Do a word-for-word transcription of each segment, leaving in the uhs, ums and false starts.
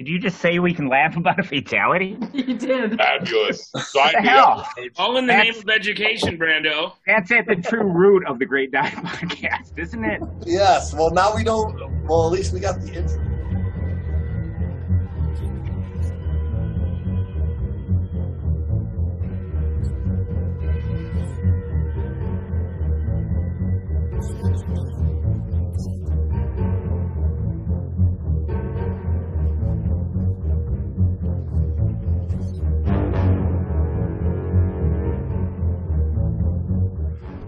Did you just say we can laugh about a fatality? You did. Fabulous. So I hell? All in the that's, name of education, Brando. That's at the true root of the Great Dive Podcast, isn't it? Yes. Well, now we don't. Well, at least we got the info.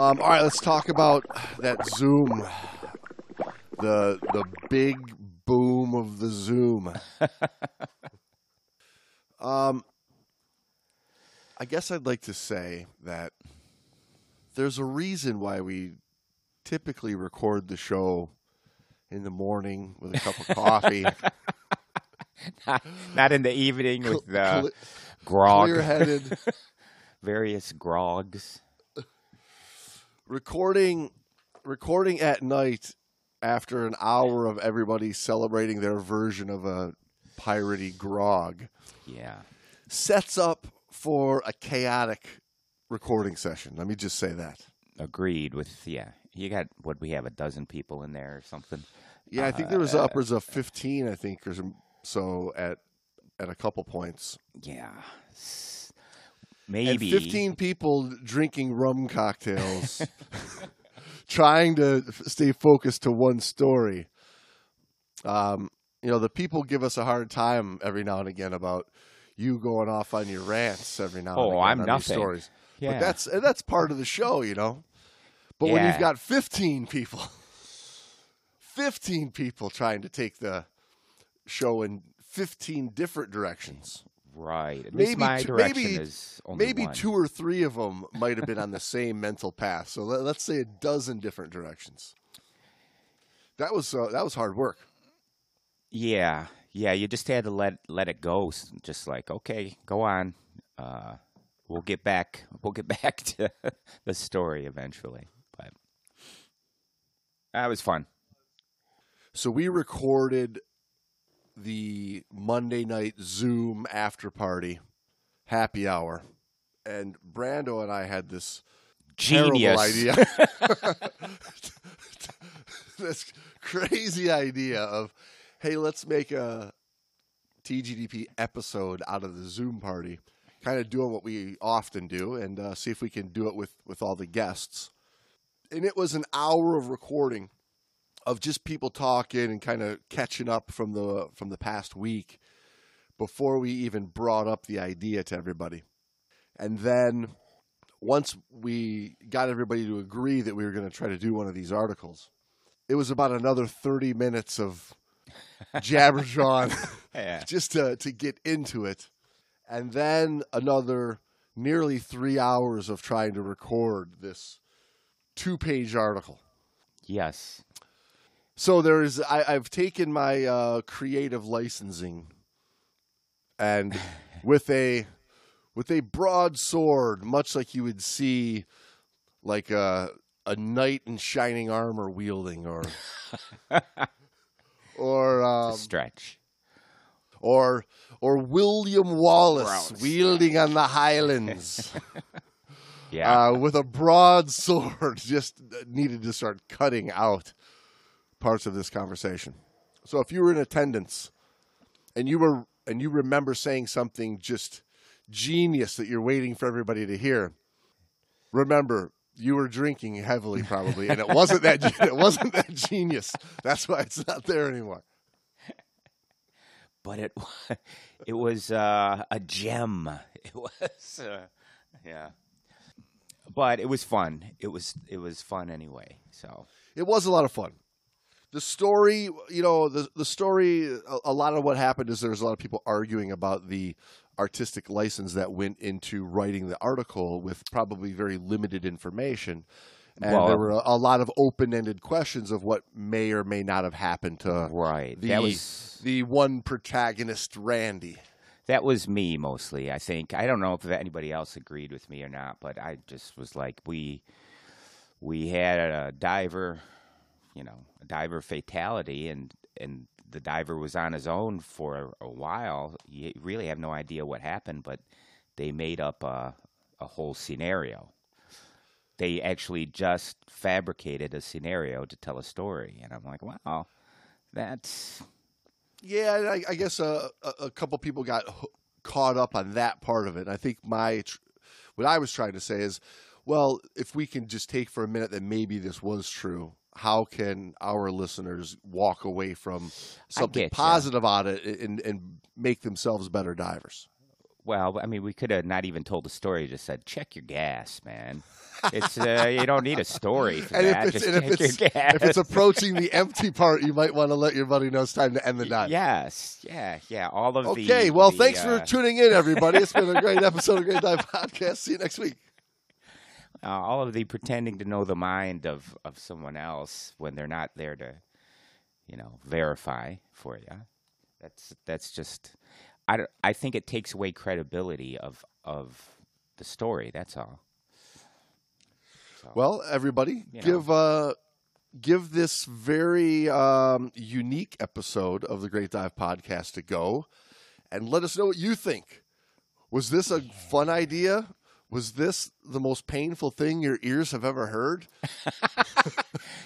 Um, all right, let's talk about that Zoom, the the big boom of the Zoom. um, I guess I'd like to say that there's a reason why we typically record the show in the morning with a cup of coffee. Not, not in the evening with the Cle- grog. Clear-headed. Various grogs. Recording recording at night after an hour of everybody celebrating their version of a piratey grog. Yeah. Sets up for a chaotic recording session. Let me just say that. Agreed with, yeah. You got, what, we have a dozen people in there or something? Yeah, I think there was uh, uppers of fifteen, I think, or some, so at at a couple points. Yeah. Maybe. And fifteen people drinking rum cocktails, trying to stay focused to one story. Um, you know, the people give us a hard time every now and again about you going off on your rants every now and oh, again. Oh, I'm on nothing. Stories. Yeah. But that's, that's part of the show, you know. But yeah. When you've got fifteen people, fifteen people trying to take the show in fifteen different directions. Right. At maybe least my two, direction maybe, is only maybe one. Two or three of them might have been on the same mental path. So let, let's say a dozen different directions. That was uh, that was hard work. Yeah, yeah. You just had to let let it go. Just like, okay, go on. Uh, we'll get back. We'll get back to the story eventually. But that was fun. So we recorded the Monday night Zoom after party, happy hour. And Brando and I had this genius idea. This crazy idea of, hey, let's make a T G D P episode out of the Zoom party, kind of doing what we often do and uh, see if we can do it with, with all the guests. And it was an hour of recording of just people talking and kind of catching up from the from the past week before we even brought up the idea to everybody. And then once we got everybody to agree that we were going to try to do one of these articles, it was about another thirty minutes of jabber-jaw yeah. just to, to get into it. And then another nearly three hours of trying to record this two-page article. Yes. So there's, I, I've taken my uh, creative licensing, and with a with a broadsword, much like you would see, like a a knight in shining armor wielding, or or um, it's a stretch, or or William Wallace Gross. Wielding on the Highlands, yeah, uh, with a broadsword, just needed to start cutting out parts of this conversation. So if you were in attendance and you were and you remember saying something just genius that you're waiting for everybody to hear, remember you were drinking heavily probably, and it wasn't that it wasn't that genius. That's why it's not there anymore. But it it was uh, a gem. It was uh, yeah. But it was fun. It was it was fun anyway. So it was a lot of fun. The story, you know, the the story. A, a lot of what happened is there's a lot of people arguing about the artistic license that went into writing the article with probably very limited information, and well, there were a, a lot of open-ended questions of what may or may not have happened to right. The, that was the one protagonist, Randy. That was me mostly. I think I don't know if anybody else agreed with me or not, but I just was like, we we had a diver. You know, a diver fatality, and and the diver was on his own for a, a while. You really have no idea what happened, but they made up a, a whole scenario. They actually just fabricated a scenario to tell a story, and I'm like, wow, that's... Yeah, I, I guess a, a couple people got caught up on that part of it. And I think my what I was trying to say is, well, if we can just take for a minute that maybe this was true, how can our listeners walk away from something positive on it and, and make themselves better divers? Well, I mean, we could have not even told the story. Just said, check your gas, man. It's uh, you don't need a story for and that. If it's, just and check if it's, your gas. If it's approaching the empty part, you might want to let your buddy know it's time to end the dive. Yes. Yeah. Yeah. All of okay, the. Okay. Well, the, thanks uh... for tuning in, everybody. It's been a great episode of Great Dive Podcast. See you next week. Uh, all of the pretending to know the mind of, of someone else when they're not there to, you know, verify for you. That's that's just, I, I think it takes away credibility of of the story. That's all. So, well, everybody, you know. give uh, give this very um, unique episode of the Great Dive Podcast a go, and let us know what you think. Was this a yeah. fun idea? Was this the most painful thing your ears have ever heard?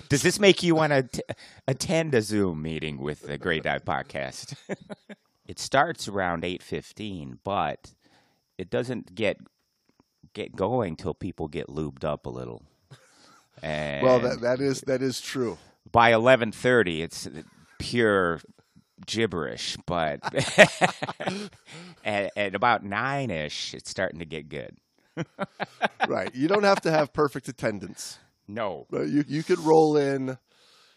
Does this make you want to attend a Zoom meeting with the Great Dive Podcast? It starts around eight fifteen, but it doesn't get get going till people get lubed up a little. And well, that that is that is true. By eleven thirty, it's pure gibberish, but at, at about nine-ish, it's starting to get good. Right. You don't have to have perfect attendance. No. You you could roll in,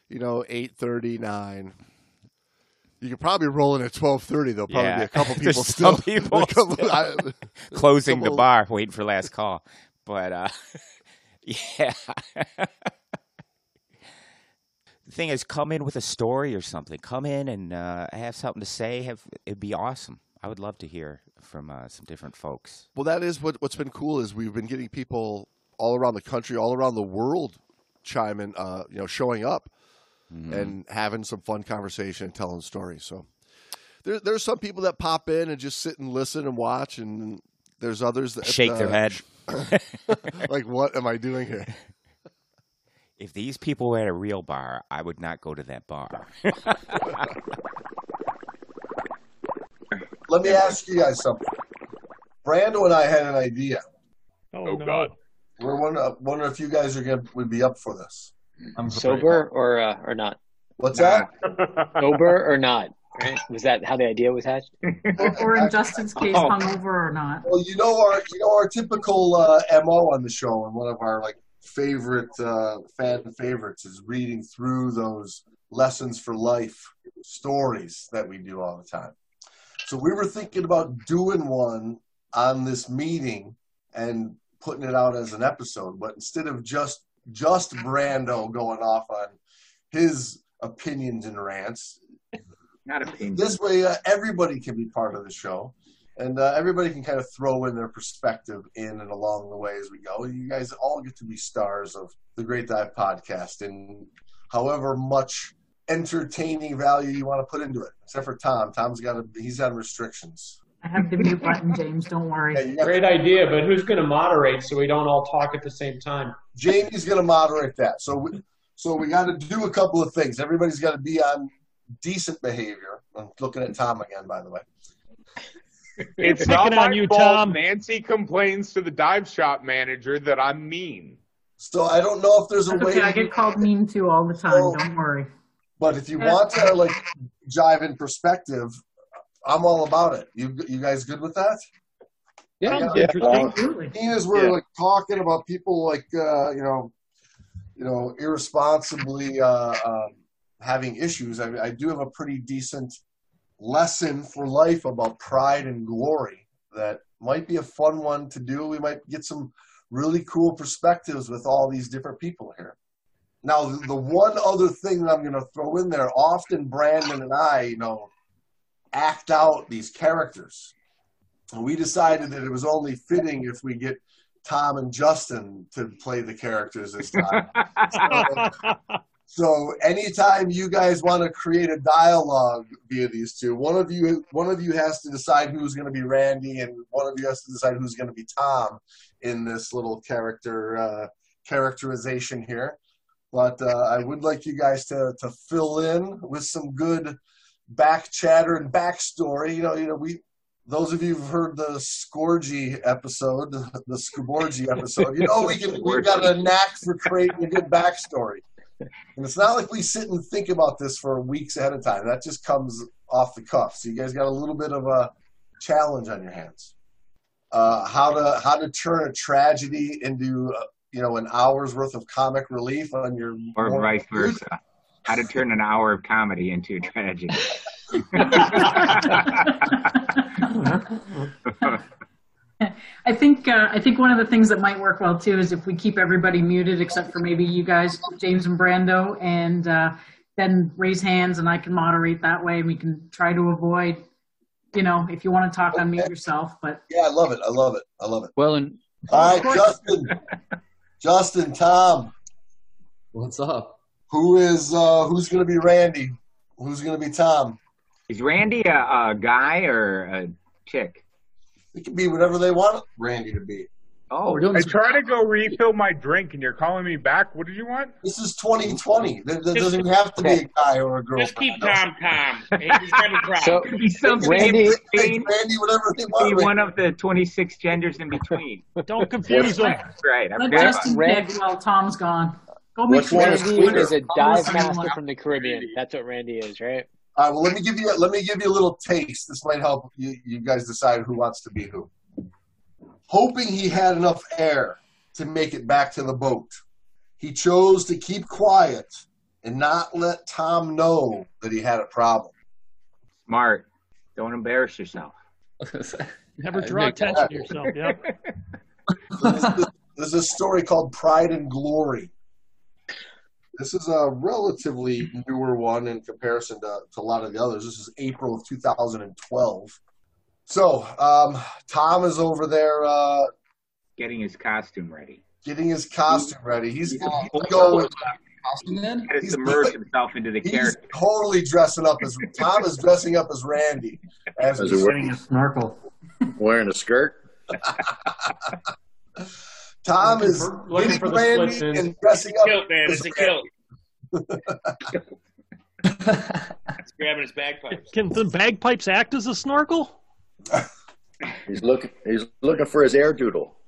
you know, eight thirty, nine. You could probably roll in at twelve thirty. There'll probably yeah. be a couple people still, some people a couple, still I, closing couple, the bar, waiting for last call. But, uh, yeah. The thing is, come in with a story or something. Come in and uh, have something to say. Have It'd be awesome. I would love to hear from uh, some different folks. Well, that is what, what's been cool is we've been getting people all around the country, all around the world chiming, uh, you know, showing up mm-hmm. and having some fun conversation and telling stories. So there, there's some people that pop in and just sit and listen and watch, and there's others that shake uh, their head. Like, what am I doing here? If these people were at a real bar, I would not go to that bar. Let me ask you guys something. Brando and I had an idea. Oh, oh no. God! We're wondering, wondering if you guys are gonna would be up for this. I'm sober or uh, or not. What's nah. that? Sober or not? Right? Was that how the idea was hatched? Or in Justin's case, oh. hungover or not? Well, you know our you know our typical uh, M O on the show, and one of our like favorite uh, fan favorites is reading through those lessons for life stories that we do all the time. So we were thinking about doing one on this meeting and putting it out as an episode, but instead of just just Brando going off on his opinions and rants, not opinions. This way uh, everybody can be part of the show, and uh, everybody can kind of throw in their perspective in and along the way as we go. You guys all get to be stars of the Great Dive Podcast, and however much entertaining value you want to put into it, except for Tom. Tom's got a, he's on restrictions. I have the mute button, James. Don't worry. Yeah, Great to... idea, but who's going to moderate so we don't all talk at the same time? Jamie's going to moderate that. So we, so we got to do a couple of things. Everybody's got to be on decent behavior. I'm looking at Tom again, by the way. It's, it's not on you, Tom. Nancy complains to the dive shop manager that I'm mean. So I don't know if there's a That's way. Okay, I get called mean too all the time. So, don't worry. But if you want to, like, jive in perspective, I'm all about it. You you guys good with that? Yeah, yeah. Interesting. Thing is, we're yeah. like talking about people like uh, you know, you know, irresponsibly uh, uh, having issues. I, I do have a pretty decent lesson for life about pride and glory that might be a fun one to do. We might get some really cool perspectives with all these different people here. Now, the, the one other thing that I'm going to throw in there, often Brandon and I, you know, act out these characters. And we decided that it was only fitting if we get Tom and Justin to play the characters this time. so, so anytime you guys want to create a dialogue via these two, one of you one of you has to decide who's going to be Randy, and one of you has to decide who's going to be Tom in this little character uh, characterization here. But uh, I would like you guys to to fill in with some good back chatter and backstory. You know, you know we. Those of you who've heard the Scorgy episode, the Scorgy episode, you know we can, we've got a knack for creating a good backstory. And it's not like we sit and think about this for weeks ahead of time. That just comes off the cuff. So you guys got a little bit of a challenge on your hands. Uh, how to how to turn a tragedy into uh, you know an hour's worth of comic relief on your or vice versa. Food. How to turn an hour of comedy into a tragedy. I think uh, I think one of the things that might work well too is if we keep everybody muted except for maybe you guys, James and Brando, and uh, then raise hands and I can moderate that way. We can try to avoid, you know, if you want to talk, okay. Unmute yourself. But yeah, I love it. I love it. I love it. Well, and all right, Justin, Justin, Tom, what's up? Who is uh, who's going to be Randy? Who's going to be Tom? Is Randy a, a guy or a chick? It can be whatever they want Randy to be. Oh, I try to go refill my drink, and you're calling me back. What did you want? This is twenty twenty. There, there just, doesn't have to be a guy or a girl. Just keep Tom, Tom. He's gonna drop. So it could be something Randy, Randy, whatever they want. Be one of the twenty-six genders in between. Don't confuse them. Right. I'm Let Justin pick while Tom's gone. Go make sure Randy is a dive master from the Caribbean. That's what Randy is, right? All right, well, let me give you let me give you a little taste. This might help you, you guys decide who wants to be who. Hoping he had enough air to make it back to the boat, he chose to keep quiet and not let Tom know that he had a problem. Smart. Don't embarrass yourself. Never draw attention to yourself. Yep. So this, this is a story called Pride and Glory. This is a relatively newer one in comparison to, to a lot of the others. This is April of two thousand twelve. So um, Tom is over there. Uh, getting his costume ready. Getting his costume ready. He's, he's, he's, he's going. Costume he's submerged himself into the he's character. He's totally dressing up as Tom is dressing up as Randy. As he's wearing a snorkel. Wearing a skirt. Tom looking is for, looking for Randy the and dressing it's up. Kilt, man. It's a kilt. He's grabbing his bagpipes. Can the bagpipes act as a snorkel? he's looking. He's looking for his air doodle.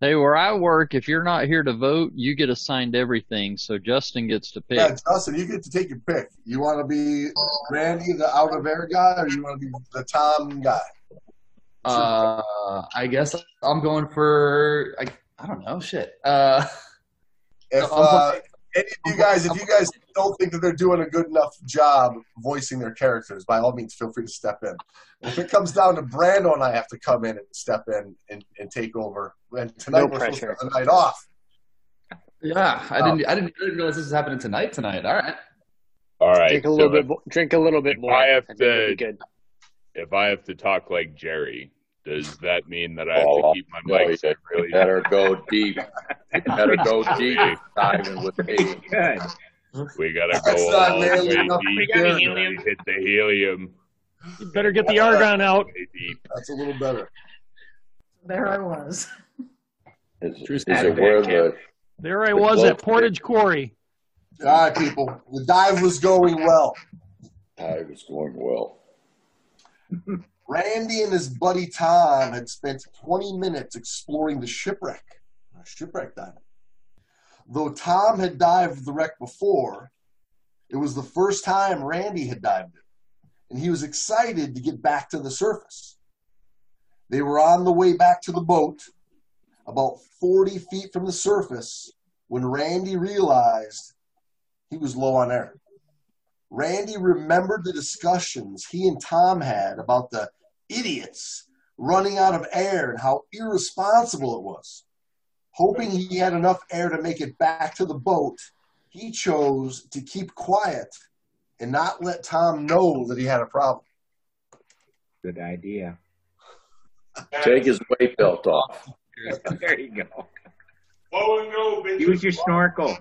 Hey, where I work, if you're not here to vote, you get assigned everything. So Justin gets to pick. Yeah, Justin, you get to take your pick. You want to be Randy, the out of air guy, or you want to be the Tom guy? Uh, I guess I'm going for, I, I don't know, shit. Uh, if uh, any of you guys, if you guys don't think that they're doing a good enough job voicing their characters, by all means, feel free to step in. If it comes down to Brando and I have to come in and step in and, and take over, and tonight no we're supposed to have the night off. Yeah, I didn't, I didn't, I didn't realize this was happening tonight. Tonight, all right. All right. Drink a little so bit. If, drink a little bit more. I have I to. Good. If I have to talk like Jerry, does that mean that I have oh, to keep my no, mic? You really better go deep. You better go deep. Diving with me. Good. We gotta go all the way deep. Really hit the helium. You better get the argon out. That's a little better. There I was. Is, is it where the, there I the was at Portage Quarry. All right, people. The dive was going well. Dive was going well. Randy and his buddy Tom had spent twenty minutes exploring the shipwreck, a shipwreck dive. Though Tom had dived the wreck before, it was the first time Randy had dived it, and he was excited to get back to the surface. They were on the way back to the boat, about forty feet from the surface, when Randy realized he was low on air. Randy remembered the discussions he and Tom had about the idiots running out of air and how irresponsible it was. Hoping he had enough air to make it back to the boat, he chose to keep quiet and not let Tom know that he had a problem. Good idea. Take his weight belt off. There you go. Oh, no, use your snorkel.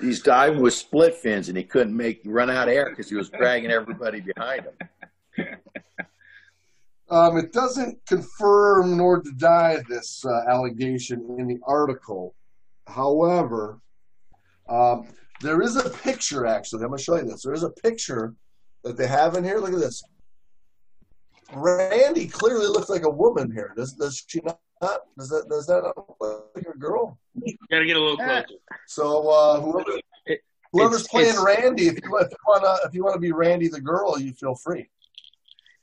He's diving with split fins, and he couldn't make run out of air because he was dragging everybody behind him. Um, it doesn't confirm nor deny this uh, allegation in the article. However, um, there is a picture, actually. I'm going to show you this. There is a picture that they have in here. Look at this. Randy clearly looks like a woman here. Does, does she not? Does that, does that look like a girl? You got to get a little closer. So uh, whoever, it, whoever's it's, playing it's, Randy, if you, if you want to if you want to be Randy the girl, you feel free.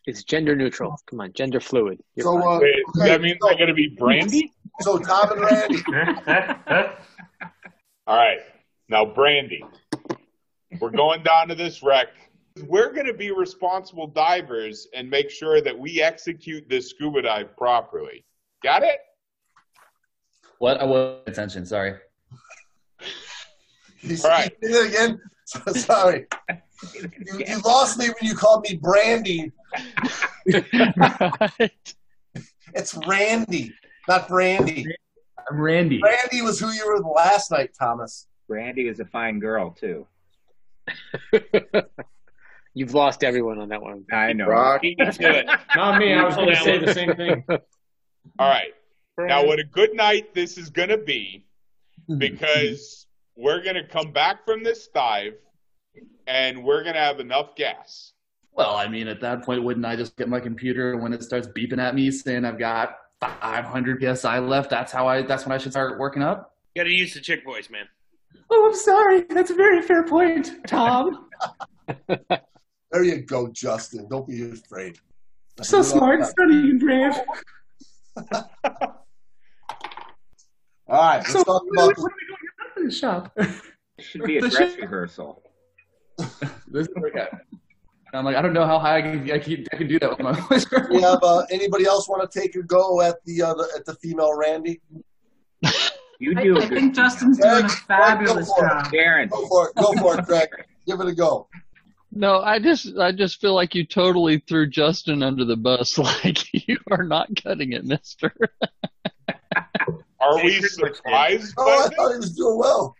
It's gender neutral. Come on, gender fluid. You're so uh, Wait, okay, that means so, I'm going to be Brandy? So Tom and Randy. All right. Now, Brandy, we're going down to this wreck. We're going to be responsible divers and make sure that we execute this scuba dive properly. Got it? What? I wasn't attention. Sorry. You All right. You did it again? So, sorry. You, you lost me when you called me Brandy. Right. It's Randy, not Brandy. I'm Randy. Brandy was who you were last night, Thomas. Brandy is a fine girl, too. You've lost everyone on that one. I know. Rocky, not me. I was going to say the same thing. All right. Now, what a good night this is going to be, because we're going to come back from this dive, and we're going to have enough gas. Well, I mean, at that point, wouldn't I just get my computer when it starts beeping at me saying I've got five hundred P S I left? That's how I. That's when I should start working up. You got to use the chick voice, man. Oh, I'm sorry. That's a very fair point, Tom. There you go, Justin. Don't be afraid. I'm so smart, studying and brave. All right, let's so talk about this. What are we going to have in the shop? It should be a dress rehearsal. This workout. I'm like, I don't know how high I can, I can, I can do that with my voice. We have uh, anybody else want to take a go at the, uh, the at the female Randy? You do. I, I think Justin's Greg, doing a fabulous Greg, job. Darren, go for it. Go for it, Greg. Give it a go. No, I just I just feel like you totally threw Justin under the bus. Like, you are not cutting it, mister. Are we surprised? Oh, I thought he was doing well.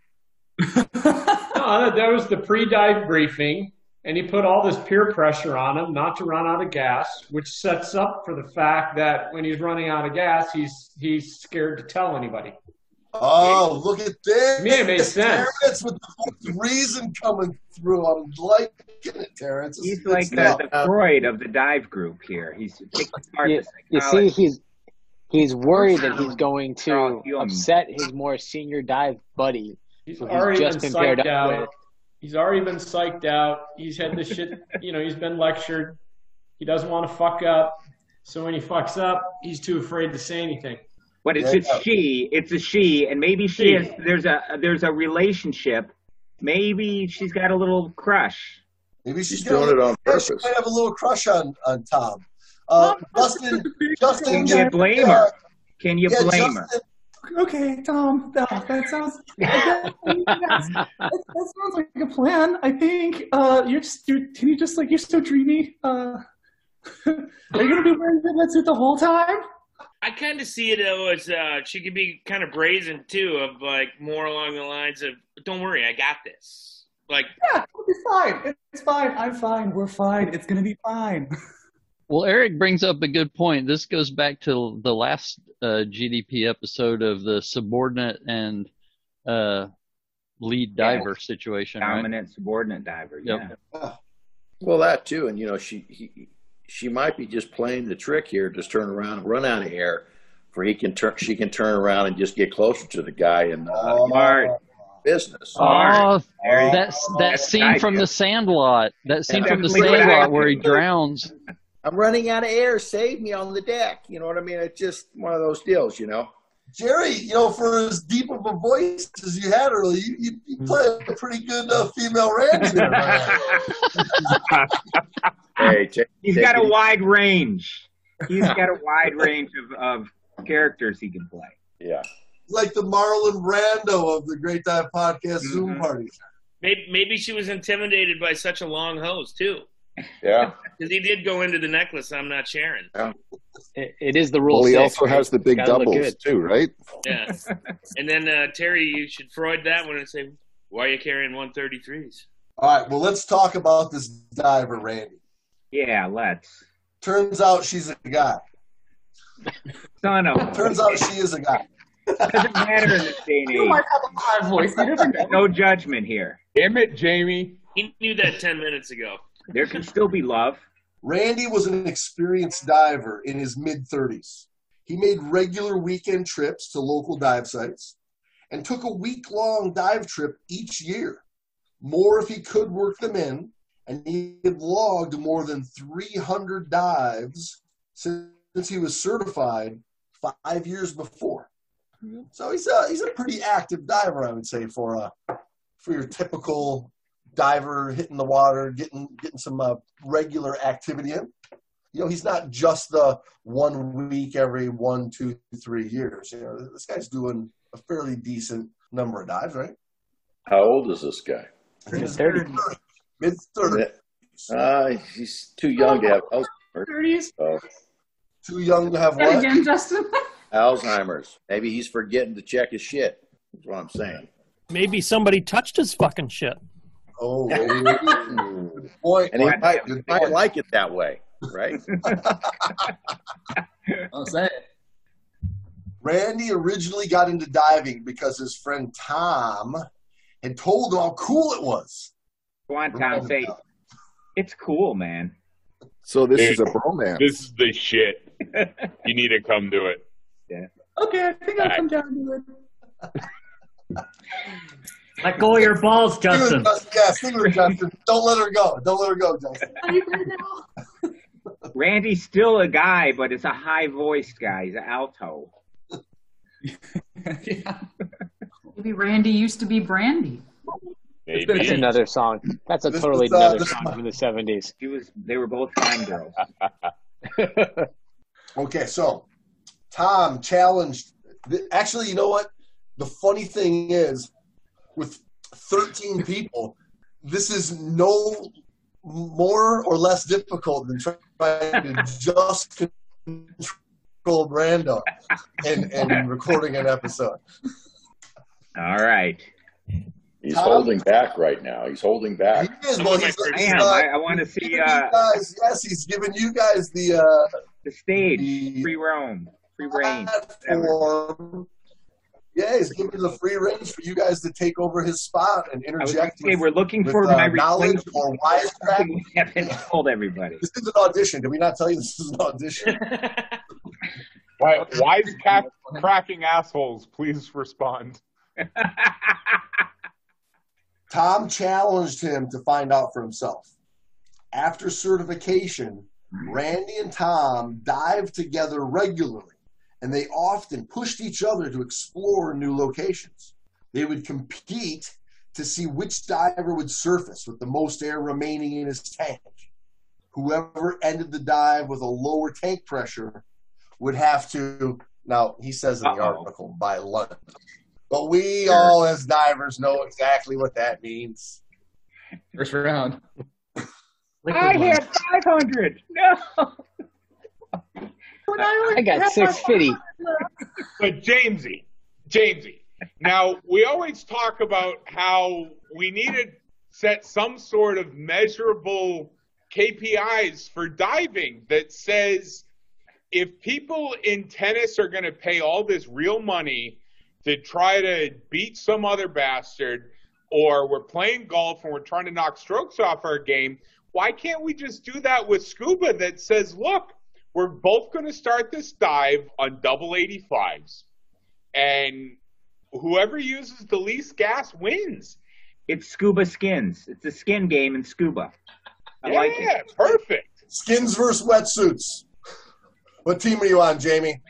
No, that was the pre-dive briefing, and he put all this peer pressure on him not to run out of gas, which sets up for the fact that when he's running out of gas, he's he's scared to tell anybody. Oh, look at this. Me, it makes sense. Terrence with the reason coming through. I'm liking it, Terrence. It's, he's like the, the Freud of the dive group here. He's taking part you, of the psychology. You see, he's, he's worried that he's going to upset his more senior dive buddy. He's already he's just been psyched paired out. Up with. He's already been psyched out. He's had this shit, you know, he's been lectured. He doesn't want to fuck up. So when he fucks up, he's too afraid to say anything. But it's a she, it's a she, and maybe she is, there's a, there's a relationship. Maybe she's got a little crush. Maybe she's, she's doing it on purpose. She might have a little crush on, on Tom. Uh, Justin, Justin, Can you blame uh, her? Can you yeah, blame Justin, her? Okay, Tom, that, that sounds that, that sounds like a plan, I think. Uh, you're just, you're, can you just, like, you're so dreamy. Uh, are you going to be wearing that suit the whole time? I kind of see it though as uh, she could be kind of brazen too, of like more along the lines of "Don't worry, I got this." Like, yeah, it'll be fine. It's fine. I'm fine. We're fine. It's gonna be fine. Well, Eric brings up a good point. This goes back to the last uh, G D P episode of the subordinate and uh, lead diver yeah. situation. Dominant right? subordinate diver. Yep. Yeah. Well, that too, and you know she. He, She might be just playing the trick here, just turn around and run out of air, for he can turn. She can turn around and just get closer to the guy and uh, hard business. Oh, that's that scene from The Sandlot. That scene from The Sandlot where he drowns. I'm running out of air. Save me on the deck. You know what I mean? It's just one of those deals, you know. Jerry, you know, for as deep of a voice as you had earlier, you, you, you played a pretty good uh, female ranch there. Hey, Jay, he's Jay, got Jay. a wide range. He's got a wide range of, of characters he can play. Yeah. Like the Marlon Brando of the Great Dive Podcast mm-hmm. Zoom party. Maybe, maybe she was intimidated by such a long hose, too. Yeah. Because he did go into the necklace, I'm not sharing. Yeah. It, it is the rule. Well, he also has the big doubles, too, right? Yeah. And then, uh, Terry, you should Freud that one and say, why are you carrying one thirty-threes? All right, well, let's talk about this diver, Randy. Yeah, let's. Turns out she's a guy. Son of. Turns out she is a guy. Doesn't matter in this day and age. You might have a high voice. No judgment here. Damn it, Jamie. He knew that ten minutes ago. There can still be love. Randy was an experienced diver in his mid-thirties. He made regular weekend trips to local dive sites and took a week-long dive trip each year, more if he could work them in, and he had logged more than three hundred dives since he was certified five years before. So he's a, he's a pretty active diver, I would say, for, a, for your typical diver hitting the water, getting getting some uh, regular activity in. You know, he's not just the one week every one, two, three years. You know, this guy's doing a fairly decent number of dives, right? How old is this guy? Mid-thirties. Mid-thirties. Uh, he's too young to have Alzheimer's. So. Too young to have what? That again, Justin? Alzheimer's. Maybe he's forgetting to check his shit. That's what I'm saying. Maybe somebody touched his fucking shit. Oh, good boy. And boy, he might, he might like it that way, right? I'm saying. Randy originally got into diving because his friend Tom had told him how cool it was. Go on, Tom. Say, it's cool, man. So this it, is a bromance. This is the shit. You need to come do it. Yeah. Okay, I think I'll come down to it. Let go of your balls, Justin. Yeah, her, Justin. Don't let her go. Don't let her go, Justin. Randy's still a guy, but it's a high-voiced guy. He's an alto. Yeah. Maybe Randy used to be Brandy. Maybe. That's another song. That's a this totally was, uh, another song from the seventies. She was, they were both fine girls. Okay, so Tom challenged. Actually, you know what? The funny thing is, with thirteen people, this is no more or less difficult than trying to just control Brando and, and recording an episode. All right. He's Tom, holding back right now. He's holding back. He is. Well, he's, he's, uh, I, I want to see. Uh, guys, yes, he's giving you guys the uh, the stage, the free roam, free reign. Yeah, he's giving the free range for you guys to take over his spot and interject. Okay, we're looking with, for uh, my knowledge or wisecrack. We haven't told everybody. This is an audition. Did we not tell you this is an audition? Why, wisecrack cracking assholes, please respond. Tom challenged him to find out for himself. After certification, Randy and Tom dive together regularly, and they often pushed each other to explore new locations. They would compete to see which diver would surface with the most air remaining in his tank. Whoever ended the dive with a lower tank pressure would have to, now he says in the Uh-oh. article, buy lunch. But we sure. all as divers know exactly what that means. First round. I had five hundred. No. I, I got six fifty. But Jamesy, Jamesy. Now, we always talk about how we need to set some sort of measurable K P Is for diving that says if people in tennis are going to pay all this real money to try to beat some other bastard, or we're playing golf and we're trying to knock strokes off our game, why can't we just do that with scuba that says, look, we're both going to start this dive on double eighty-fives, and whoever uses the least gas wins. It's scuba skins. It's a skin game in scuba. I yeah, like it. Perfect. Skins versus wetsuits. What team are you on, Jamie?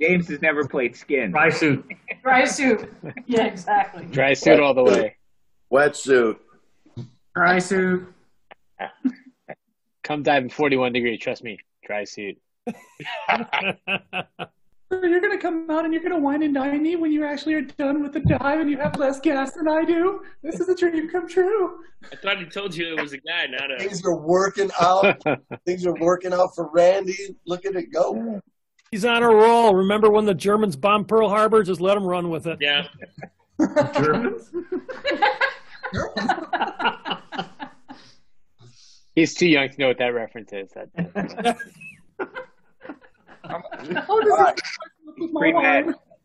James has never played skin. Dry suit. Dry suit. Yeah, exactly. Dry suit all the way. Wetsuit. Dry suit. Come dive in forty-one degree. Trust me. Dry suit. You're going to come out and you're going to wine and dine me when you actually are done with the dive and you have less gas than I do. This is a dream come true. I thought he told you it was a guy, not a... Things are working out. Things are working out for Randy. Look at it go. He's on a roll. Remember when the Germans bombed Pearl Harbor? Just let them run with it. Yeah. Germans? He's too young to know what that reference is. That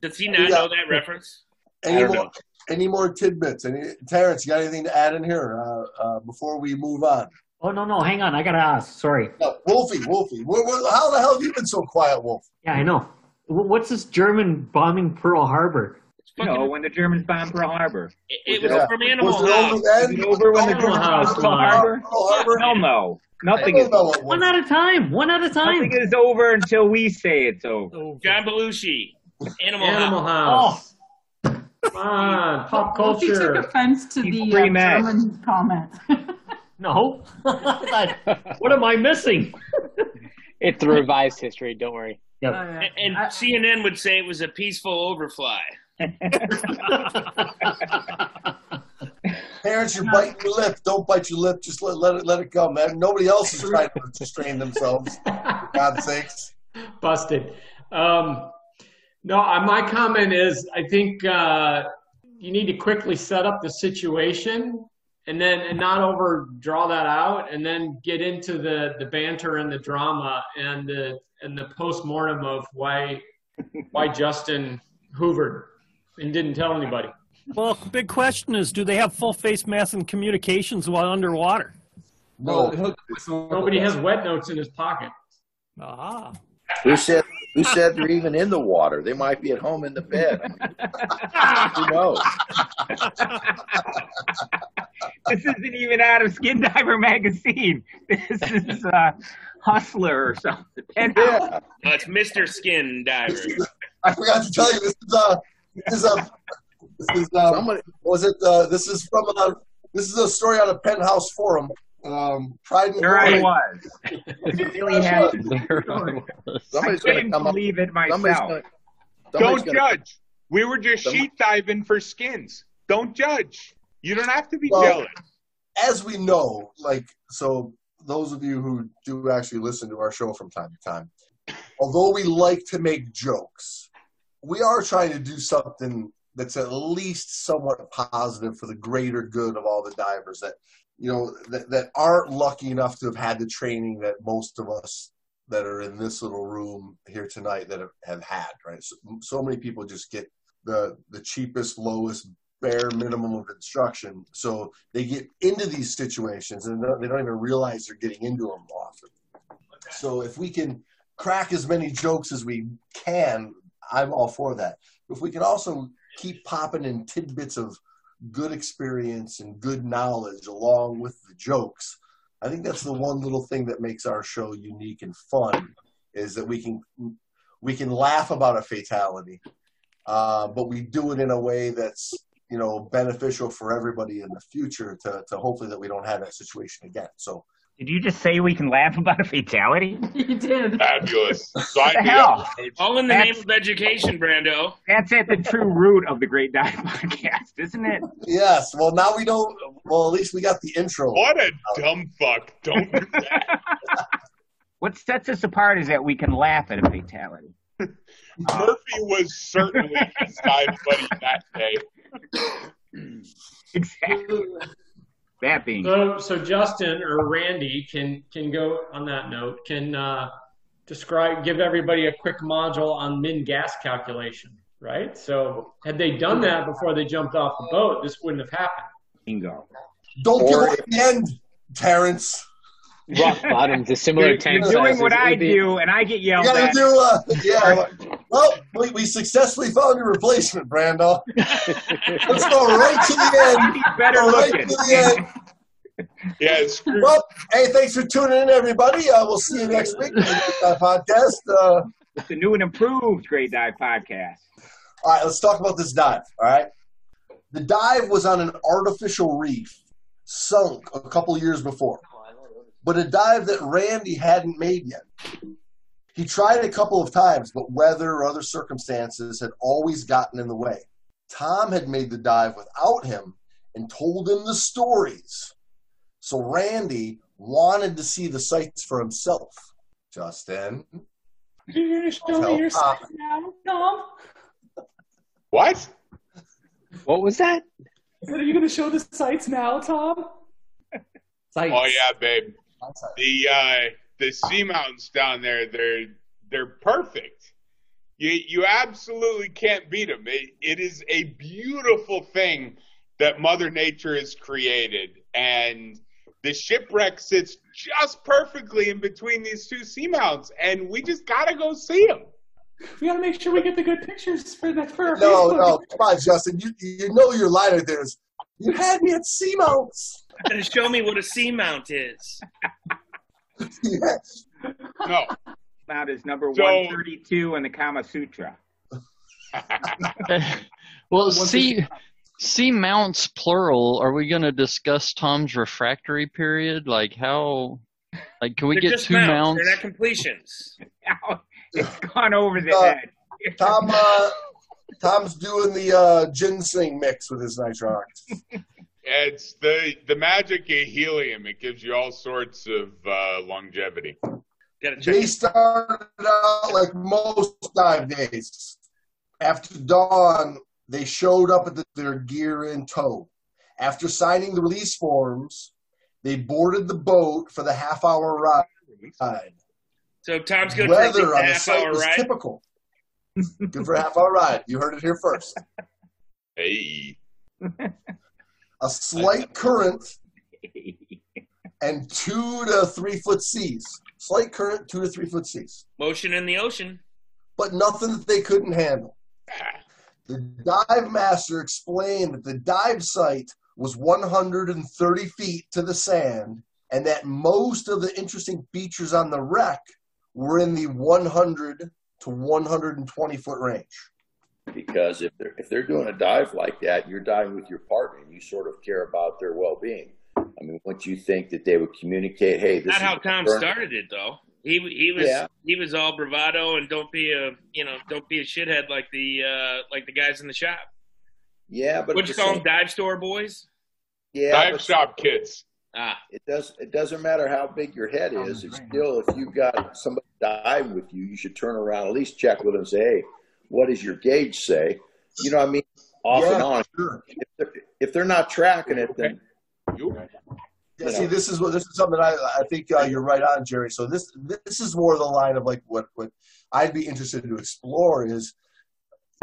Does he not know that reference? Any more, any more tidbits? Any, Terrence, you got anything to add in here uh, uh, before we move on? Oh, no, no. Hang on. I got to ask. Sorry. No, Wolfie, Wolfie. We're, we're, how the hell have you been so quiet, Wolf? Yeah, I know. What's this German bombing Pearl Harbor? You know, when the Germans bombed Pearl Harbor. It, it was yeah. from Animal was House. Over was it over when the Germans bombed Pearl Harbor? Pearl Harbor? Hell no. Nothing is over. One at a time. One at a time. Nothing is over until we say it's over. John Belushi. Animal, Animal House. House. Oh. Come on. Pop culture. He took offense to He's the uh, German comment. No. What am I missing? It's the revised history. Don't worry. Yep. Uh, and and I, C N N would say it was a peaceful overfly. Parents, you're biting your lip. Don't bite your lip. Just let, let it let it go, man. Nobody else is trying to restrain themselves. For God's sakes. Busted. Um, no, my comment is I think uh, you need to quickly set up the situation and then and not overdraw that out, and then get into the the banter and the drama and the and the postmortem of why why Justin hoovered and didn't tell anybody. Well, the big question is, do they have full face masks and communications while underwater? No. Nobody has wet notes in his pocket. Ah. Uh-huh. Who said, who said they're even in the water? They might be at home in the bed. Who knows? This isn't even out of Skin Diver magazine. This is uh, Hustler or something. Yeah. No, it's Mister Skin Diver. I forgot to tell you, this is uh, this is uh, this is uh, um, was it? Uh, this is from uh, this is a story on a Penthouse Forum. Um, Pride and Glory. There I was. It really happened. I couldn't believe it myself. Don't judge. We were just sheet diving for skins. Don't judge. You don't have to be jealous. As we know, like so, those of you who do actually listen to our show from time to time, although we like to make jokes, we are trying to do something that's at least somewhat positive for the greater good of all the divers that, you know, that, that aren't lucky enough to have had the training that most of us that are in this little room here tonight that have, have had, right? So, so many people just get the, the cheapest, lowest, bare minimum of instruction. So they get into these situations and they don't even realize they're getting into them often. Okay. So if we can crack as many jokes as we can, I'm all for that. If we can also keep popping in tidbits of good experience and good knowledge along with the jokes, I think that's the one little thing that makes our show unique and fun, is that we can we can laugh about a fatality, uh, but we do it in a way that's, you know, beneficial for everybody in the future to, to hopefully that we don't have that situation again. So. Did you just say we can laugh about a fatality? You did. Fabulous. What the hell? All in the that's, name of education, Brando. That's at the true root of the Great Dive Podcast, isn't it? Yes. Well, now we don't. Well, at least we got the intro. What a dumb fuck. Don't do that. What sets us apart is that we can laugh at a fatality. Murphy uh, was certainly his dive buddy that day. Exactly. That being so, so Justin or Randy can can go on that note. Can uh, describe, give everybody a quick module on min gas calculation, right? So had they done that before they jumped off the boat, this wouldn't have happened. Bingo. Don't give up the end, Terrence. Rock bottom, the similar you're, tank. You're doing what I do, and I get yelled you gotta at. Do, uh, yeah. Well, we, we successfully found a replacement, Brando. Let's go right to the end. Better go right to the end. Yeah, it's true. Well, hey, thanks for tuning in, everybody. Uh, we'll see you next week with the Great Dive Podcast. Uh, it's the new and improved Great Dive Podcast. All right, let's talk about this dive, all right? The dive was on an artificial reef, sunk a couple years before, but a dive that Randy hadn't made yet. He tried it a couple of times, but weather or other circumstances had always gotten in the way. Tom had made the dive without him and told him the stories. So Randy wanted to see the sights for himself. Justin. You're going to show me your sights now, Tom? What? What was that? I said, are you going to show the sights now, Tom? Sights. Oh, yeah, babe. The uh, the sea mountains down there, they're, they're perfect. You, you absolutely can't beat them. It, it is a beautiful thing that Mother Nature has created. And the shipwreck sits just perfectly in between these two sea mountains. And we just got to go see them. We got to make sure we get the good pictures for that. For no, Facebook. No, come on, Justin. You you know your line right there is, you had me at sea mounts. You're going to show me what a sea mount is. Yes. No. Mount is number so, one thirty-two in the Kama Sutra. Well, sea, sea mounts plural. Are we going to discuss Tom's refractory period? Like how, like can we They're get two mounts? mounts? They're not completions. It's gone over the uh, head. Tom, uh, Tom's doing the uh, ginseng mix with his nitrox. It's the the magic of helium. It gives you all sorts of uh, longevity. They started out like most dive days. After dawn, they showed up with the, their gear in tow. After signing the release forms, they boarded the boat for the half-hour ride. So Tom's going to take the half-hour ride. Typical. Good for a half-hour ride. You heard it here first. Hey. A slight current and two to three foot seas. Slight current, two to three foot seas. Motion in the ocean. But nothing that they couldn't handle. The dive master explained that the dive site was one hundred thirty feet to the sand and that most of the interesting features on the wreck were in the one hundred to one hundred twenty foot range. Because if they're, if they're doing a dive like that, you're diving with your partner and you sort of care about their well-being. I mean, wouldn't you think that they would communicate, hey, this Not is how Tom burn. started it, though. He he was yeah. he was all bravado and don't be a you know don't be a shithead like the uh, like the guys in the shop. Yeah, but what you call them, dive store boys? Yeah, dive shop kids. Ah, it does it doesn't matter how big your head is. It's still, if you've got somebody dive with you, you should turn around at least check with them and say, hey, what does your gauge say? You know what I mean? Off yeah, and on. Sure. If they're, if they're not tracking it, then. Yeah, you know. See, this is what this is something I I think uh, you're right on, Jerry. So this this is more the line of like what what I'd be interested to explore is,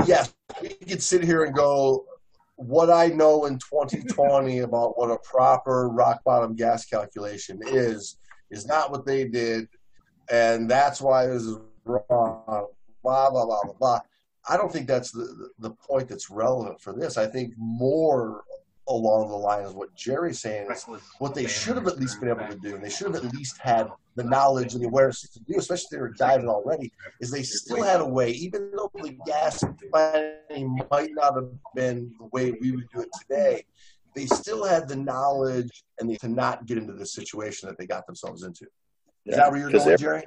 yes, we could sit here and go, what I know in twenty twenty about what a proper rock bottom gas calculation is is not what they did, and that's why this is wrong. Blah blah blah blah blah. I don't think that's the the point that's relevant for this. I think more along the line is what Jerry's saying is what they should have at least been able to do, and they should have at least had the knowledge and the awareness to do, especially if they were diving already, is they still had a way, even though the gas might not have been the way we would do it today, they still had the knowledge and they to not get into the situation that they got themselves into. Is yeah, that where you're going, every, Jerry?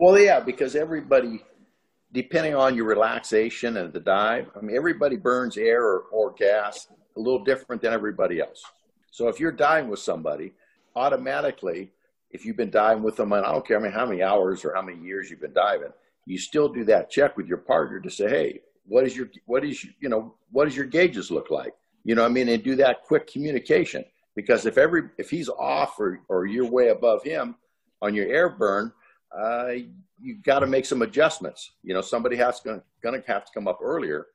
Well, yeah, because everybody, depending on your relaxation and the dive, I mean, everybody burns air or, or gas a little different than everybody else. So if you're diving with somebody, automatically, if you've been diving with them, and I don't care I mean, how many hours or how many years you've been diving, you still do that check with your partner to say, hey, what is your, what is, you know, what does your gauges look like? You know what I mean? And do that quick communication, because if every, if he's off or, or you're way above him on your air burn, uh, you've got to make some adjustments. You know, somebody has to, gonna have to come up earlier.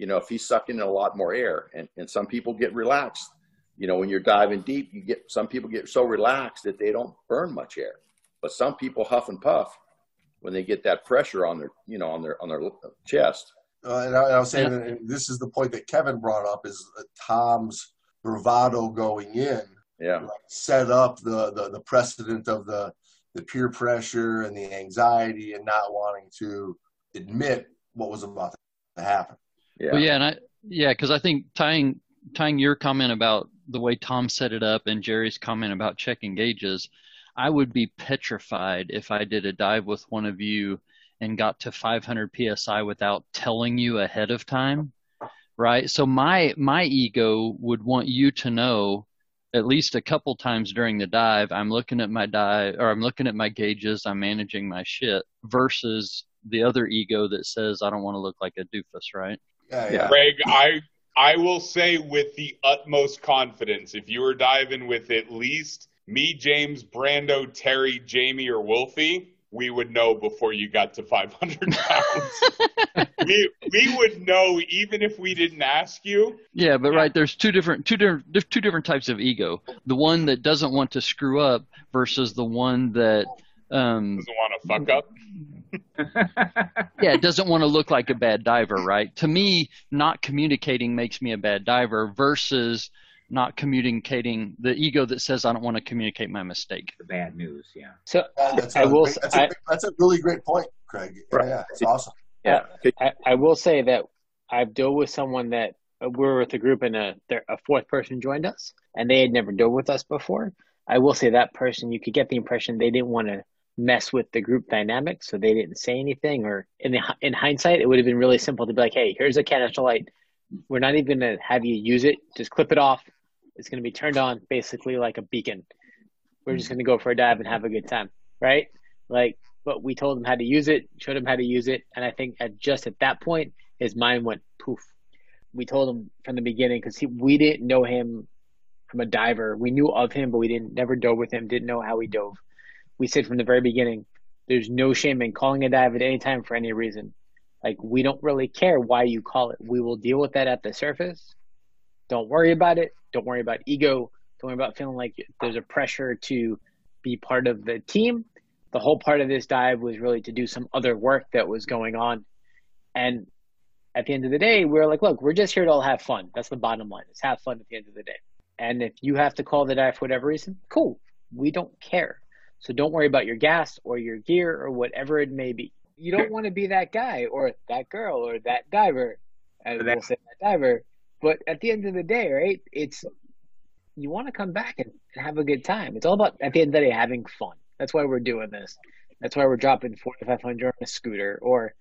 You know, if he's sucking in a lot more air, and, and some people get relaxed, you know, when you're diving deep, you get, some people get so relaxed that they don't burn much air, but some people huff and puff when they get that pressure on their, you know, on their, on their chest. Uh, and, I, and I was saying, and this is the point that Kevin brought up is Tom's bravado going in yeah, like, set up the, the the precedent of the the peer pressure and the anxiety and not wanting to admit what was about to happen. Yeah, well, yeah, and I yeah, because I think tying tying your comment about the way Tom set it up and Jerry's comment about checking gauges, I would be petrified if I did a dive with one of you and got to five hundred P S I without telling you ahead of time, right? So my my ego would want you to know at least a couple times during the dive, I'm looking at my dive, or I'm looking at my gauges, I'm managing my shit, versus the other ego that says I don't want to look like a doofus, right? Yeah, yeah. Greg, I I will say with the utmost confidence, if you were diving with at least me, James, Brando, Terry, Jamie, or Wolfie, we would know before you got to five hundred pounds. we we would know even if we didn't ask you. Yeah, but right, there's two different two different two different types of ego. The one that doesn't want to screw up versus the one that um, doesn't want to fuck up. Yeah, it doesn't want to look like a bad diver, right? To me, not communicating makes me a bad diver versus not communicating, the ego that says I don't want to communicate my mistake. The bad news, yeah. So yeah, that's, I a will, big, that's, I, a big, that's a really great point, Craig. Right. Yeah, it's awesome. Yeah, I, I will say that I've dealt with someone that uh, we were with a group and a, a fourth person joined us, and they had never dealt with us before. I will say that person, you could get the impression they didn't want to mess with the group dynamic, so they didn't say anything. Or in the, in hindsight, it would have been really simple to be like, "Hey, here's a canister light. We're not even going to have you use it. Just clip it off. It's going to be turned on basically like a beacon. We're just going to go for a dive and have a good time." Right? Like, but we told him how to use it, showed him how to use it. And I think at just at that point, his mind went poof. We told him from the beginning because we didn't know him from a diver. We knew of him, but we didn't never dove with him, didn't know how he dove. We said from the very beginning, there's no shame in calling a dive at any time for any reason. Like, we don't really care why you call it. We will deal with that at the surface. Don't worry about it. Don't worry about ego. Don't worry about feeling like there's a pressure to be part of the team. The whole part of this dive was really to do some other work that was going on. And at the end of the day, we were like, look, we're just here to all have fun. That's the bottom line. It's have fun at the end of the day. And if you have to call the dive for whatever reason, cool. We don't care. So don't worry about your gas or your gear or whatever it may be. You don't want to be that guy or that girl or that diver. I will say that diver. But at the end of the day, right, it's you want to come back and have a good time. It's all about, at the end of the day, having fun. That's why we're doing this. That's why we're dropping forty-five hundred on a scooter or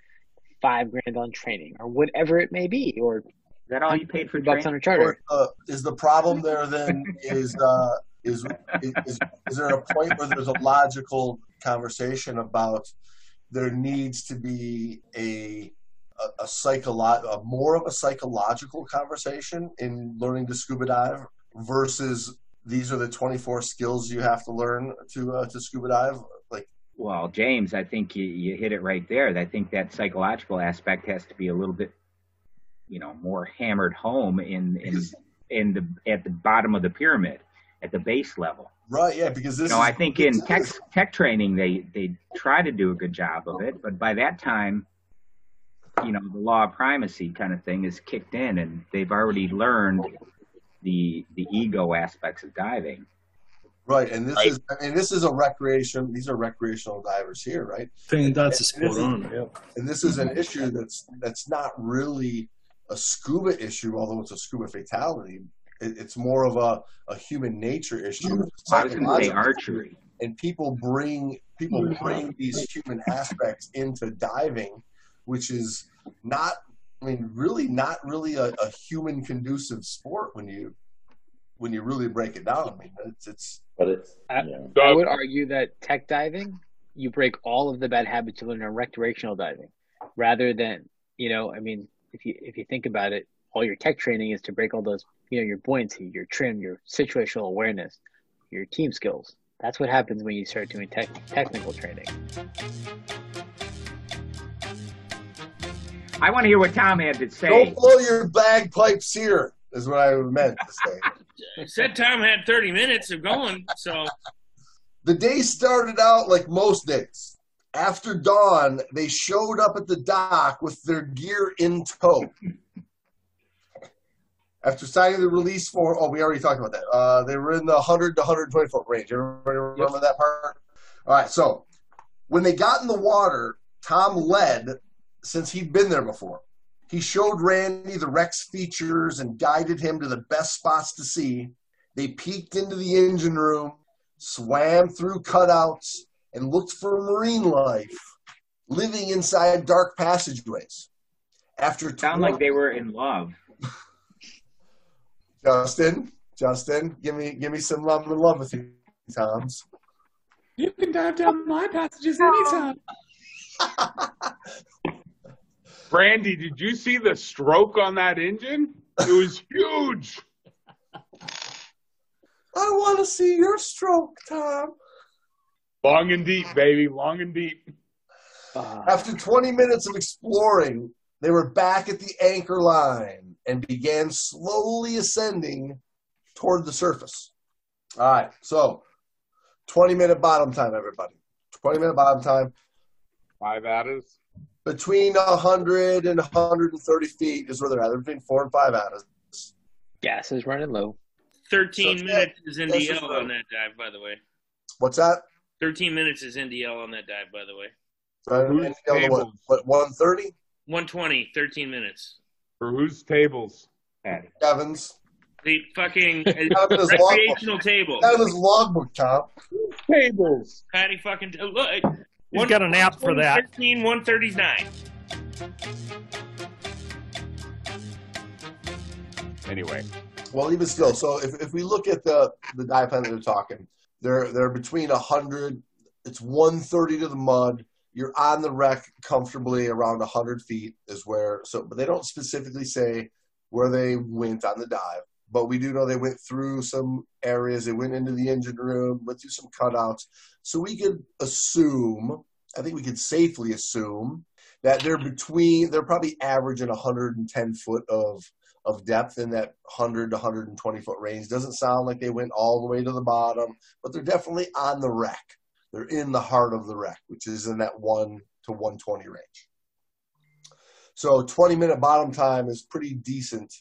five grand on training or whatever it may be. Or is that all you paid for bucks on a charter? Or, uh, is the problem there then is, uh, is, is, is, is there a point where there's a logical conversation about there needs to be a a, a psycholo- a more of a psychological conversation in learning to scuba dive versus these are the twenty-four skills you have to learn to uh, to scuba dive? Like, well, James, I think you, you hit it right there. I think that psychological aspect has to be a little bit, you know, more hammered home in in, in the at the bottom of the pyramid, at the base level. Right, yeah, because this. No, I think in tech tech training they they try to do a good job of it, but by that time, you know, the law of primacy kind of thing is kicked in, and they've already learned the the ego aspects of diving. Right, and this right. is and this is a recreation. These are recreational divers here, right? I think that's a spot on. Yeah. And this is an issue that's that's not really a scuba issue, although it's a scuba fatality. It's more of a, a human nature issue. I was going to say archery. And people bring people bring these human aspects into diving, which is not, I mean, really not really a, a human conducive sport when you when you really break it down. I mean, it's it's. But it's I, yeah. I would argue that tech diving, you break all of the bad habits you learn in recreational diving, rather than you know. I mean, if you if you think about it, all your tech training is to break all those. You know, your buoyancy, your trim, your situational awareness, your team skills. That's what happens when you start doing tech technical training. I want to hear what Tom had to say. Don't blow your bagpipes here, is what I meant to say. I said Tom had thirty minutes of going, so. The day started out like most days. After dawn, they showed up at the dock with their gear in tow. After signing the release for, oh, we already talked about that. Uh, they were in the one hundred to one twenty foot range. Everybody remember yep. that part? All right. So when they got in the water, Tom led since he'd been there before. He showed Randy the wreck's features and guided him to the best spots to see. They peeked into the engine room, swam through cutouts, and looked for marine life living inside dark passageways. After it sounded like they were in love. Justin, Justin, give me give me some love and love with you, Toms. You can dive down my passages anytime. Brandy, did you see the stroke on that engine? It was huge. I want to see your stroke, Tom. Long and deep, baby. Long and deep. Uh, After twenty minutes of exploring, they were back at the anchor line and began slowly ascending toward the surface. All right. So twenty minute bottom time, everybody. twenty minute bottom time. Five outers. Between one hundred and one thirty feet is where they're at. They're between four and five outers. Gas is running low. thirteen so minutes is N D L on that dive, by the way. What's that? thirteen minutes is N D L on that dive, by the way. So N D L what, what, one thirty? one twenty, thirteen minutes. For whose tables? Kevin's. The fucking recreational table. Kevin's logbook, Tom. Whose tables? Patty fucking – look. He's got an app for that. one thirteen, one thirty-nine. Anyway. Well, even still, so if, if we look at the, the dive plan that they're talking, they're they're between one hundred, it's one thirty to the mud. You're on the wreck comfortably around one hundred feet is where, so, but they don't specifically say where they went on the dive. But we do know they went through some areas. They went into the engine room, went through some cutouts. So we could assume, I think we could safely assume that they're between, they're probably averaging one hundred ten foot of, of depth in that one hundred to one twenty foot range. Doesn't sound like they went all the way to the bottom, but they're definitely on the wreck. They're in the heart of the wreck, which is in that one to one twenty range. So twenty minute bottom time is pretty decent,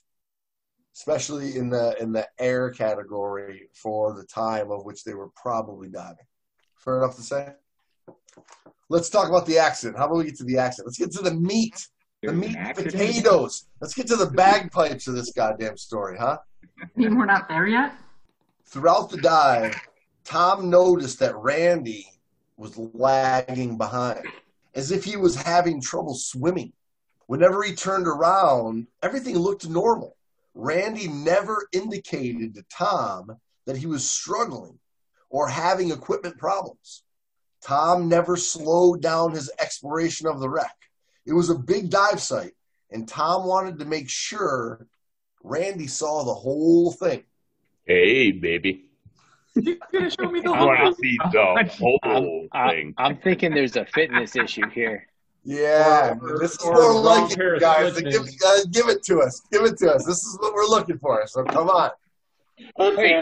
especially in the in the air category for the time of which they were probably diving. Fair enough to say? Let's talk about the accident. How about we get to the accident? Let's get to the meat. The meat and potatoes. Let's get to the bagpipes of this goddamn story, huh? You mean we're not there yet? Throughout the dive, Tom noticed that Randy was lagging behind, as if he was having trouble swimming. Whenever he turned around, everything looked normal. Randy never indicated to Tom that he was struggling or having equipment problems. Tom never slowed down his exploration of the wreck. It was a big dive site, and Tom wanted to make sure Randy saw the whole thing. Hey, baby. You're going to show me the whole thing? I want to see the whole I'm, thing. I'm, I'm thinking there's a fitness issue here. Yeah, or, this is or more like it, guys. Give, uh, give it to us. Give it to us. This is what we're looking for, so come on. Okay.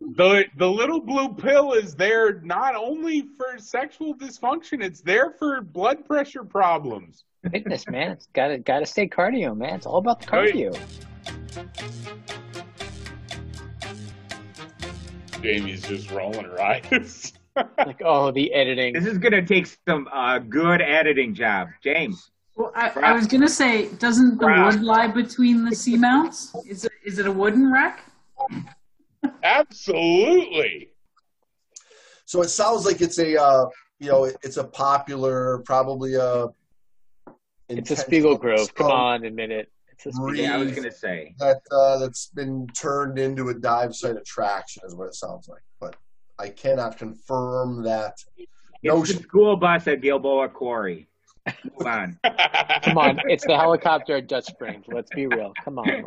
The the little blue pill is there not only for sexual dysfunction, it's there for blood pressure problems. Fitness, man. It's gotta gotta stay cardio, man. It's all about the cardio. Right. Jamie's just rolling her eyes. Like, oh, the editing. This is gonna take some uh, good editing job, James. Well, I, I was gonna say, doesn't the Crap. wood lie between the seamounts? Is it, is it a wooden wreck? Absolutely. So it sounds like it's a, uh, you know, it, it's a popular, probably a. It's a Spiegel Grove. Come on, admit it. It's a Spiegel. Yeah, I was gonna say that uh, that's been turned into a dive site attraction is what it sounds like, but I cannot confirm that. It's the school bus at Gilboa Quarry. Come on, come on! It's the helicopter at Dutch Springs. Let's be real. Come on.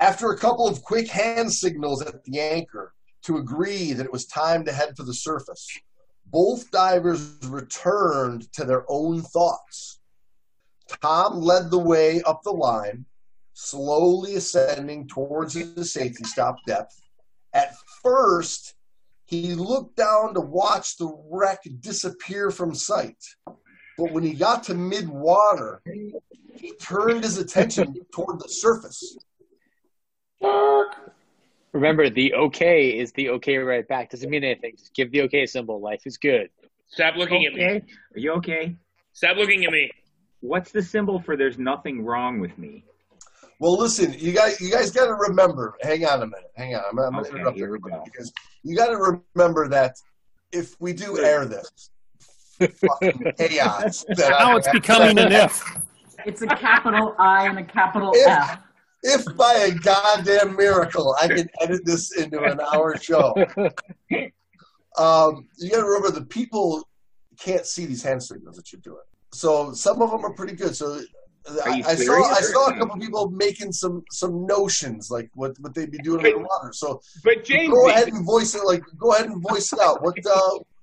After a couple of quick hand signals at the anchor to agree that it was time to head for the surface, both divers returned to their own thoughts. Tom led the way up the line, slowly ascending towards the safety stop depth. At first, he looked down to watch the wreck disappear from sight. But when he got to mid-water, he turned his attention toward the surface. Remember, the okay is the okay right back. Doesn't mean anything. Just give the okay symbol. Life is good. Stop looking okay. at me. Are you okay? Stop looking at me. What's the symbol for there's nothing wrong with me? Well, listen, you guys, you guys got to remember. Hang on a minute. Hang on. I'm, I'm okay, going to interrupt everybody go. because you got to remember that if we do air this, fucking chaos. Now it's becoming an if. It's a capital I and a capital if, F. If by a goddamn miracle I can edit this into an hour show. Um, you got to remember the people can't see these hand signals that you're doing. So some of them are pretty good. So I, I saw I saw a couple people making some some notions like what, what they'd be doing in the water. So but James, go ahead and voice it. Like go ahead and voice it out. What? Uh,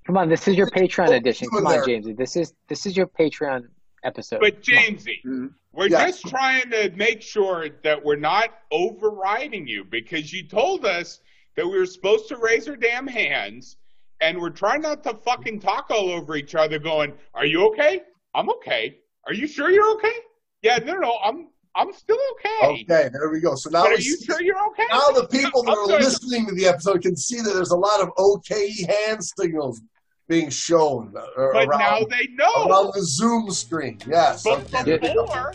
Come on, this is your Patreon edition. Come on, Jamesy. This is this is your Patreon episode. But Jamesy, mm-hmm. we're yeah. just trying to make sure that we're not overriding you because you told us that we were supposed to raise our damn hands. And we're trying not to fucking talk all over each other going, are you okay? I'm okay. Are you sure you're okay? Yeah, no, no, I'm I'm still okay. Okay, there we go. So now are you see, sure you're okay? Now the people that I'm are sorry. listening to the episode can see that there's a lot of okay hand signals being shown but around, now they know. around the Zoom screen. Yes. But okay, before...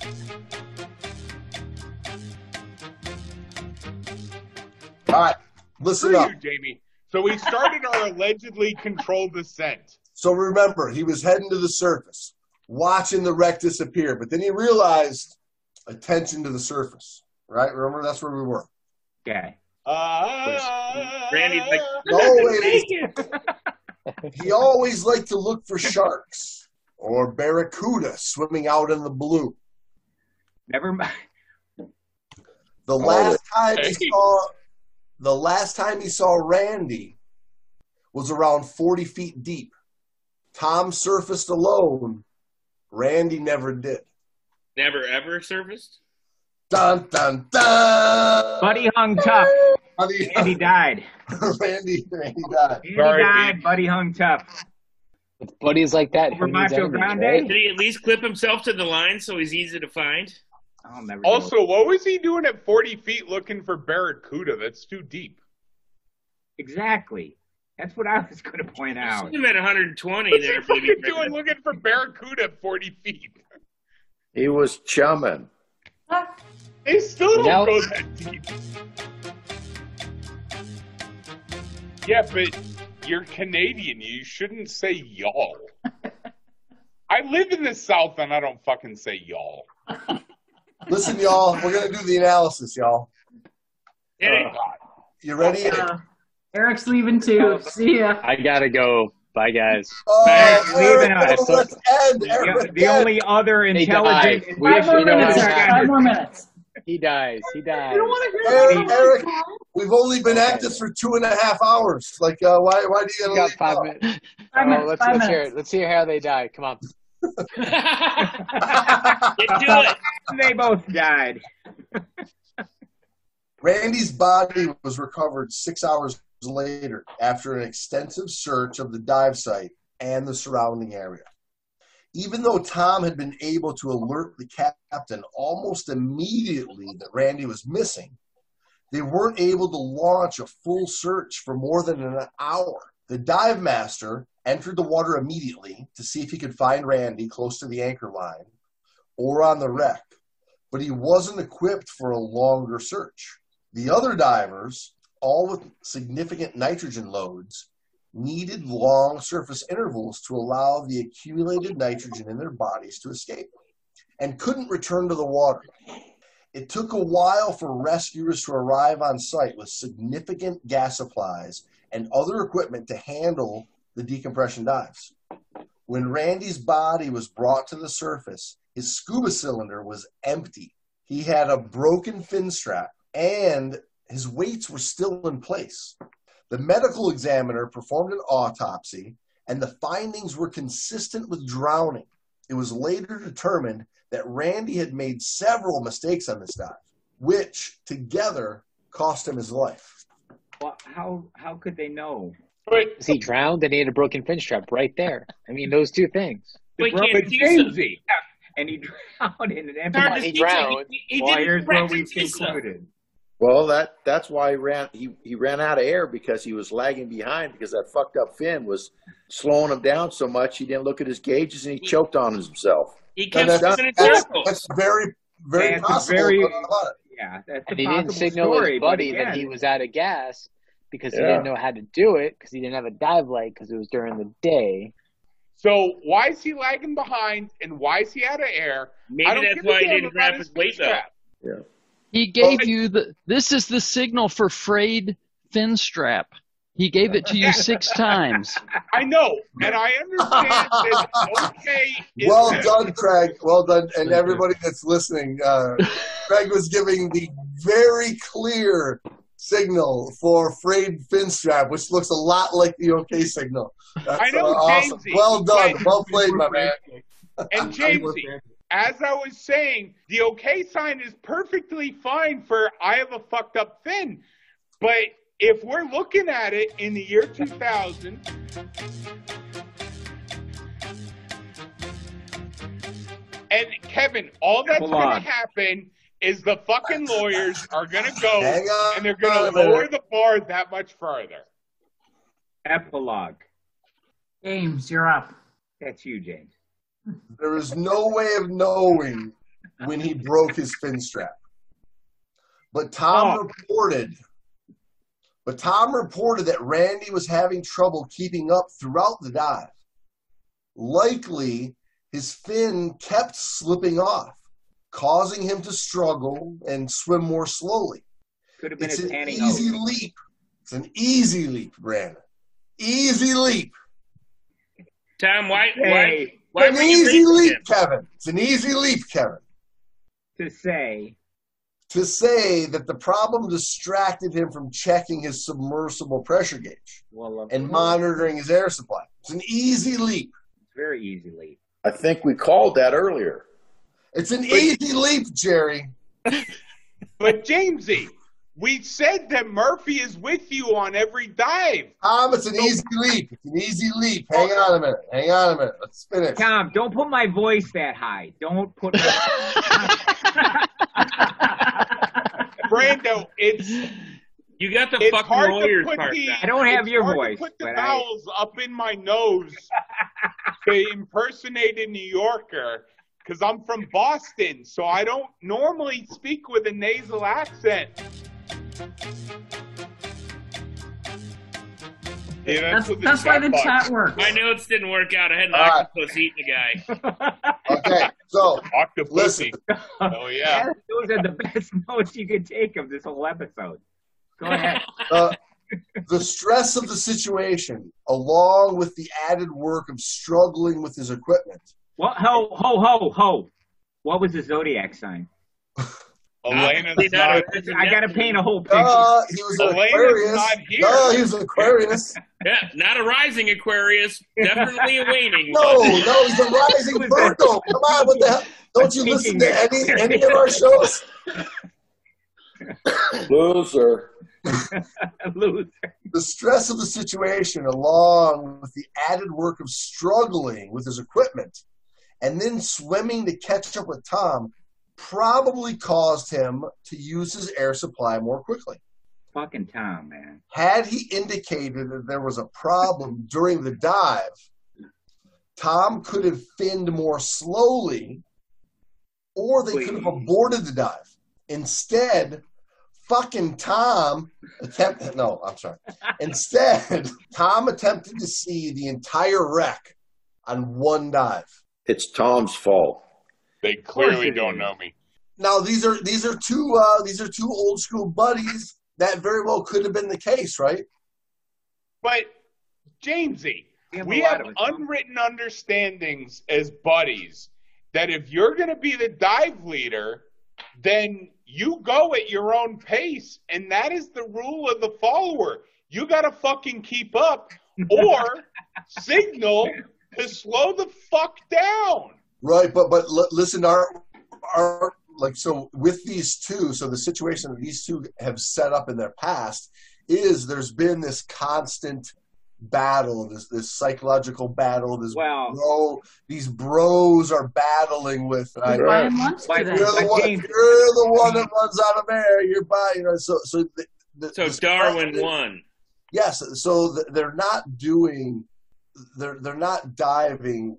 All right, listen Who up. You, Jamie? So we started our allegedly controlled descent. So remember, he was heading to the surface, watching the wreck disappear. But then he realized attention to the surface, right? Remember, that's where we were. Okay. Uh, Randy's like, always, he always liked to look for sharks or barracuda swimming out in the blue. Never mind. The last oh, time hey. he saw... The last time he saw Randy was around forty feet deep. Tom surfaced alone. Randy never did. Never, ever surfaced? Dun, dun, dun! Buddy hung tough. Buddy Randy hung. died. Randy, Randy died. Randy Sorry, died. Baby. Buddy hung tough. If Buddy's like that, who needs enemies, right? Did he at least clip himself to the line so he's easy to find? Never also, know. What was he doing at forty feet looking for barracuda? That's too deep. Exactly. That's what I was going to point out. He's at one hundred twenty What's there. What's he fucking doing looking for barracuda at forty feet? He was chumming. Huh? They still don't nope. go that deep. Yeah, but you're Canadian. You shouldn't say y'all. I live in the South and I don't fucking say y'all. Listen, y'all, we're going to do the analysis, y'all. Uh, you ready? Uh, Eric's leaving, too. See ya. I got to go. Bye, guys. Oh, Eric's leaving. Eric, no, let's end. The, the only other intelligent... Five more minutes, Eric. Five more minutes. He dies. He dies. You don't want to hear Eric, Eric, we've only been okay. at this for two and a half hours. Like, uh, why, why do you... You got five out? minutes. Five oh, minutes, let's, five let's minutes. Hear it. Let's hear how they die. Come on. it. They both died. Randy's body was recovered six hours later after an extensive search of the dive site and the surrounding area. Even though Tom had been able to alert the captain almost immediately that Randy was missing, they weren't able to launch a full search for more than an hour. The dive master entered the water immediately to see if he could find Randy close to the anchor line or on the wreck, but he wasn't equipped for a longer search. The other divers, all with significant nitrogen loads, needed long surface intervals to allow the accumulated nitrogen in their bodies to escape and couldn't return to the water. It took a while for rescuers to arrive on site with significant gas supplies and other equipment to handle the decompression dives. When Randy's body was brought to the surface, his scuba cylinder was empty. He had a broken fin strap and his weights were still in place. The medical examiner performed an autopsy and the findings were consistent with drowning. It was later determined that Randy had made several mistakes on this dive, which together cost him his life. Well, how, how could they know? Because he drowned and he had a broken fin strap right there. I mean, those two things. Well, he can't see stuff. And he drowned in an empty. He drowned. He, he, he well, here's what we concluded. Well, that that's why he ran, he, he ran out of air, because he was lagging behind, because that fucked up fin was slowing him down so much he didn't look at his gauges, and he choked on himself. He kept no, that's, that's, that's, that's very, very and possible. Very, yeah, that's and he didn't signal story, his buddy that he was out of gas because yeah. he didn't know how to do it, because he didn't have a dive light, because it was during the day. So why is he lagging behind, and why is he out of air? Maybe that's why he didn't wrap his weight up. Yeah. He gave well, you the, this is the signal for frayed fin strap. He gave it to you six times. I know, and I understand that. Okay. Well done, Craig. Well done, and everybody that's listening. Uh, Craig was giving the very clear signal for frayed fin strap, which looks a lot like the okay signal. That's, I know, uh, awesome. Well done. Well played, my man. And Jamesy. As I was saying, the okay sign is perfectly fine for I have a fucked up fin. But if we're looking at it in the year two thousand, and Kevin, all that's going to happen is the fucking lawyers are going to go and they're going to lower the bar that much further. Epilogue. James, you're up. That's you, James. There is no way of knowing when he broke his fin strap. But Tom oh. reported but Tom reported that Randy was having trouble keeping up throughout the dive. Likely, his fin kept slipping off, causing him to struggle and swim more slowly. Could have been it's an easy over. leap. It's an easy leap, Brandon. Easy leap. Tom, why... why? Why it's an easy leap, him? Kevin. It's an easy leap, Kevin. To say. To say that the problem distracted him from checking his submersible pressure gauge well, and monitoring his air supply. It's an easy leap. It's very easy leap. I think we called that earlier. It's an but, easy leap, Jerry. But, Jamesy, we said that Murphy is with you on every dive. Tom, um, it's an easy leap. It's an easy leap. Hang on a minute. Hang on a minute. Let's finish. Tom, don't put my voice that high. Don't put my Brando, it's you got the it's fucking lawyer's part. The, I don't have your voice. Put the vowels I... up in my nose to impersonate a New Yorker, because I'm from Boston, so I don't normally speak with a nasal accent. Yeah, that's that's, what the that's why the box. chat works. My notes didn't work out. I had an right. octopus eating a guy. Okay, so octopus. Oh yeah, those are the best notes you could take of this whole episode. Go ahead. Uh, the stress of the situation, along with the added work of struggling with his equipment. What? Ho ho ho ho! What was the zodiac sign? Elena's not, not a, I gotta paint a whole picture. Uh, he was an Aquarius. Not here. No, he was an Aquarius. Yeah, not a rising Aquarius. Definitely a waning. No, no, he's a rising Virgo. Come on, what the hell? Don't you listen to any any of our shows? Loser. Loser. The stress of the situation, along with the added work of struggling with his equipment, and then swimming to catch up with Tom, probably caused him to use his air supply more quickly. Fucking Tom, man. Had he indicated that there was a problem during the dive, Tom could have finned more slowly, or they Please. could have aborted the dive. Instead, fucking Tom attempted, no, I'm sorry. Instead, Tom attempted to see the entire wreck on one dive. It's Tom's fault. They clearly don't know me. Now these are these are two uh, these are two old school buddies. That very well could have been the case, right? But Jamesy, we have unwritten understandings as buddies that if you're going to be the dive leader, then you go at your own pace, and that is the rule of the follower. You got to fucking keep up or signal to slow the fuck down. Right, but but l listen, our our like so with these two, so the situation that these two have set up in their past is there's been this constant battle, this this psychological battle, this wow. bro, these bros are battling with. Right? You're, right. Like, you're, the one, you're the one that runs out of air. You're by, you know, so so. The, the, so the, Darwin the, won. Yes, so the, they're not doing, they're they're not diving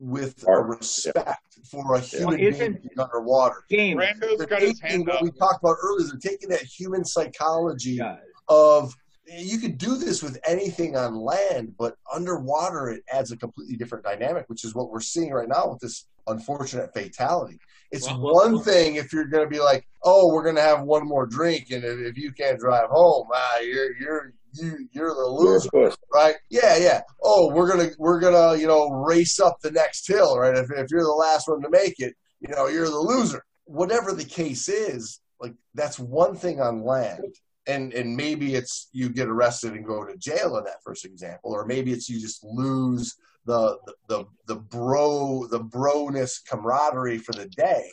with a respect yeah. for a human well, being underwater. Rando's got his hand what up. We talked about earlier, they're taking that human psychology God. Of. You could do this with anything on land, but underwater it adds a completely different dynamic, which is what we're seeing right now with this unfortunate fatality. It's well, one well, thing if you're going to be like, oh, we're going to have one more drink, and if, if you can't drive home, ah, you're you're you, you're the loser, right? Yeah, yeah. Oh, we're gonna we're gonna you know race up the next hill, right? If if you're the last one to make it, you know you're the loser. Whatever the case is, like that's one thing on land. And and maybe it's you get arrested and go to jail in that first example, or maybe it's you just lose the the the, the bro the broness camaraderie for the day.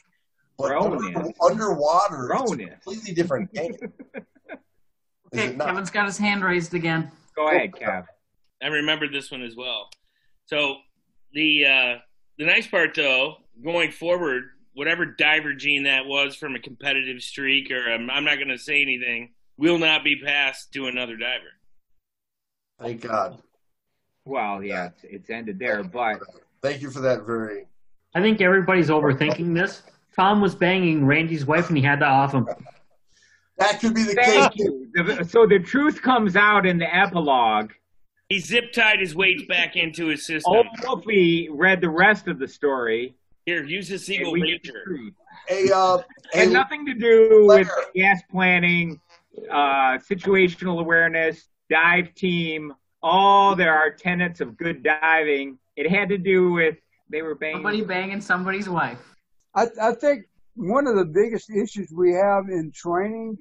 But under, underwater, Broness. It's a completely different game. Okay, Kevin's got his hand raised again. Go ahead, Kev. I remembered this one as well. So the uh, the nice part though, going forward, whatever diver gene that was from a competitive streak, or um, I'm not going to say anything. Will not be passed to another diver. Thank God. Well, yeah, it's, it's ended there, but... Thank you for that very... I think everybody's overthinking this. Tom was banging Randy's wife, and he had to off him. That could be the Thank case. You. So the truth comes out in the epilogue. He zip-tied his weights back into his system. Old Wolfie read the rest of the story. Here, use this Eagle Ranger. Hey, uh, hey, and nothing to do Claire. With gas planning... Uh, situational awareness, dive team, all there are tenets of good diving. It had to do with they were banging. Somebody banging somebody's wife. I, I think one of the biggest issues we have in training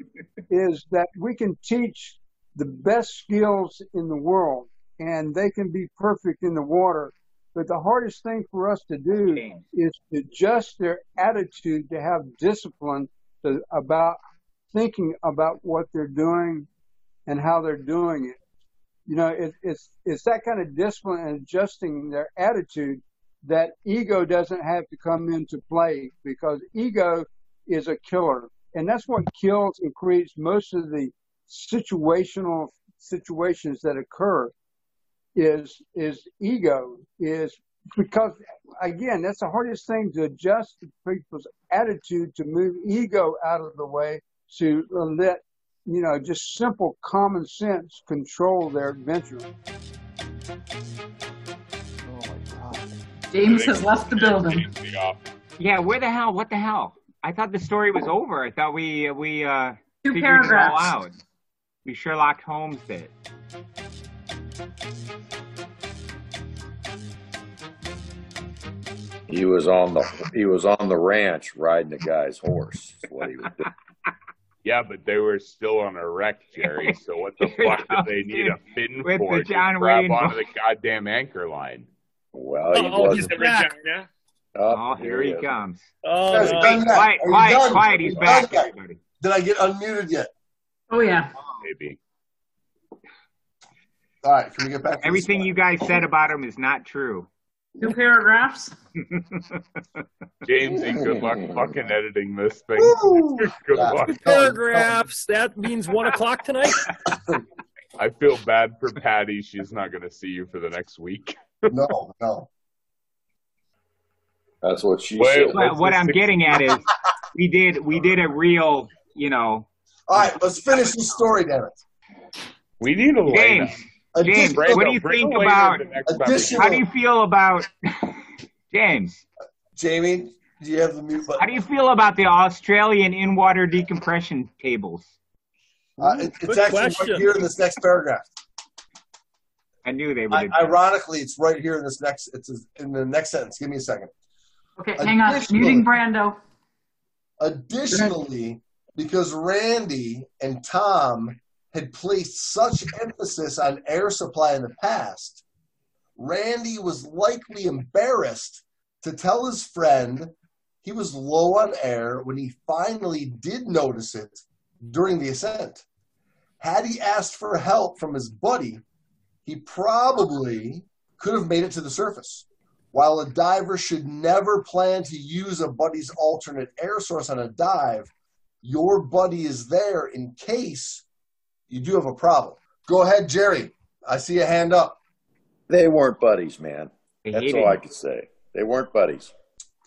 is that we can teach the best skills in the world, and they can be perfect in the water. But the hardest thing for us to do is to adjust their attitude to have discipline to, about thinking about what they're doing and how they're doing it. You know, it, it's it's that kind of discipline and adjusting their attitude that ego doesn't have to come into play, because ego is a killer. And that's what kills and creates most of the situational situations that occur is, is ego. Is because, again, that's the hardest thing to adjust to people's attitude, to move ego out of the way, to let, you know, just simple common sense control their adventure. Oh my God. James has left the building. Yeah, where the hell? What the hell? I thought the story was over. I thought we, we, uh, two paragraphs out. We Sherlock Holmes it. He was on the, he was on the ranch riding the guy's horse. That's what he was doing. Yeah, but they were still on a wreck, Jerry. So what the fuck did they need a fin with for the John to grab Wayne onto the goddamn anchor line? Well, he oh, wasn't. Oh, oh, here he, he comes. Oh, no. Quiet, quiet, quiet, quiet. He's back. Okay. Did I get unmuted yet? Oh, yeah. Maybe. All right, can we get back to everything you guys said about him is not true. Two paragraphs. James, good luck fucking editing this thing. Good luck. Two paragraphs. That means one o'clock tonight. I feel bad for Patty. She's not going to see you for the next week. No, no. That's what she Wait, said. What, what I'm getting at is we did we did a real, you know. All right, let's finish the story, damn it. We need a James. Lineup. James, Brando, what do you think about, how do you feel about, James? Jamie, do you have the mute button? How do you feel about the Australian in-water decompression tables? Uh, it, it's Good actually question. Right here in this next paragraph. I knew they would. I, ironically, it's right here in this next, it's in the next sentence. Give me a second. Okay, hang on. Muting Brando. Additionally, because Randy and Tom had placed such emphasis on air supply in the past, Randy was likely embarrassed to tell his friend he was low on air when he finally did notice it during the ascent. Had he asked for help from his buddy, he probably could have made it to the surface. While a diver should never plan to use a buddy's alternate air source on a dive, your buddy is there in case you do have a problem. Go ahead, Jerry. I see a hand up. They weren't buddies, man. That's all I could say. They weren't buddies.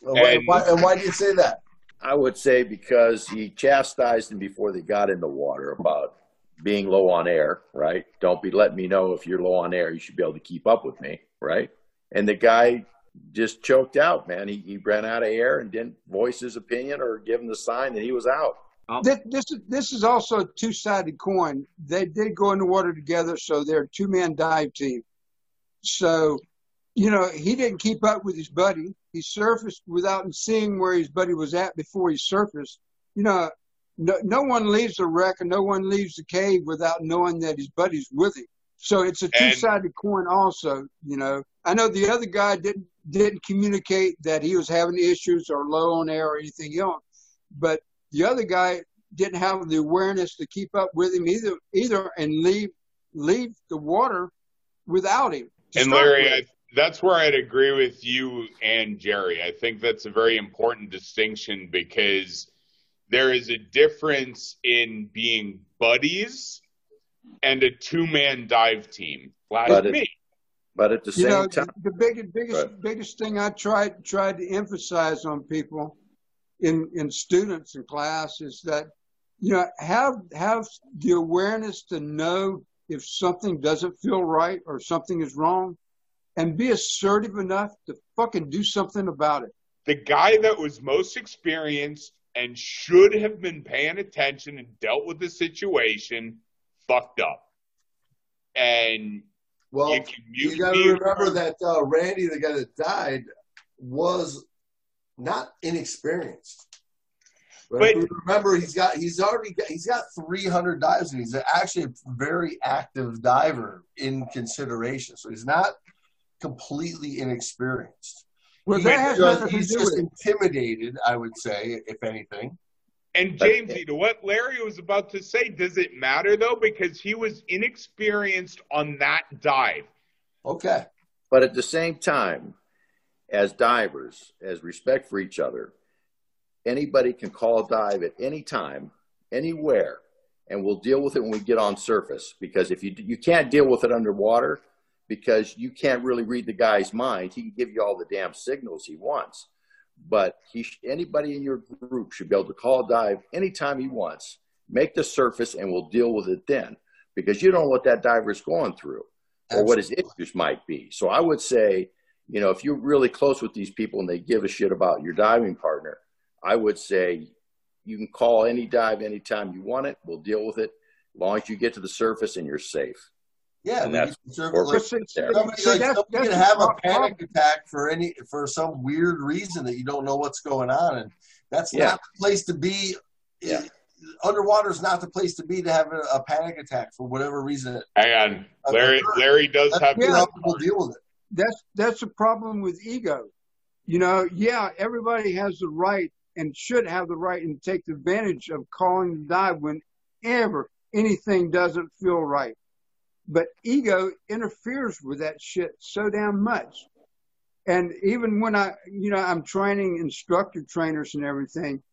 Well, why, and, why, and why do you say that? I would say because he chastised him before they got in the water about being low on air, right? Don't be letting me know if you're low on air. You should be able to keep up with me, right? And the guy just choked out, man. He, he ran out of air and didn't voice his opinion or give him the sign that he was out. Um, this, this, this is also a two-sided coin. They did go in the water together, so they're a two-man dive team. So, you know, he didn't keep up with his buddy. He surfaced without seeing where his buddy was at before he surfaced. You know, no, no one leaves the wreck and no one leaves the cave without knowing that his buddy's with him. So it's a two-sided coin also, you know. I know the other guy didn't didn't communicate that he was having issues or low on air or anything else, but the other guy didn't have the awareness to keep up with him either, either, and leave leave the water without him. And Larry, I, that's where I'd agree with you and Jerry. I think that's a very important distinction because there is a difference in being buddies and a two-man dive team. Like but, me. At, but at the you same know, time, the, the big, biggest but, biggest thing I tried tried to emphasize on people in in students in class is that, you know, have have the awareness to know if something doesn't feel right or something is wrong, and be assertive enough to fucking do something about it. The guy that was most experienced and should have been paying attention and dealt with the situation fucked up. And well, you, you got to remember that uh, Randy, the guy that died, was not inexperienced. But, but remember, he's got he's already got, he's got three hundred dives, and he's actually a very active diver in consideration. So he's not completely inexperienced. Well, that has nothing to do with it. He's just intimidated, I would say, if anything. And Jamesy, to what Larry was about to say, does it matter though? Because he was inexperienced on that dive. Okay. But at the same time, as divers, as respect for each other, anybody can call a dive at any time, anywhere, and we'll deal with it when we get on surface. Because if you you can't deal with it underwater, because you can't really read the guy's mind. He can give you all the damn signals he wants. But he, anybody in your group should be able to call a dive anytime he wants, make the surface, and we'll deal with it then. Because you don't know what that diver is going through or what his issues might be. So I would say, you know, if you're really close with these people and they give a shit about your diving partner, I would say you can call any dive anytime you want it. We'll deal with it as long as you get to the surface and you're safe. Yeah, and that's somebody can have a panic attack for any for some weird reason that you don't know what's going on, and that's yeah. not the place to be. Yeah. Underwater is not the place to be to have a, a panic attack for whatever reason. Hang on, Larry. Larry does that's, have yeah, to deal with it. That's that's a problem with ego. You know, yeah, everybody has the right and should have the right and take advantage of calling the dive whenever anything doesn't feel right. But ego interferes with that shit so damn much. And even when I, you know, I'm training instructor trainers and everything,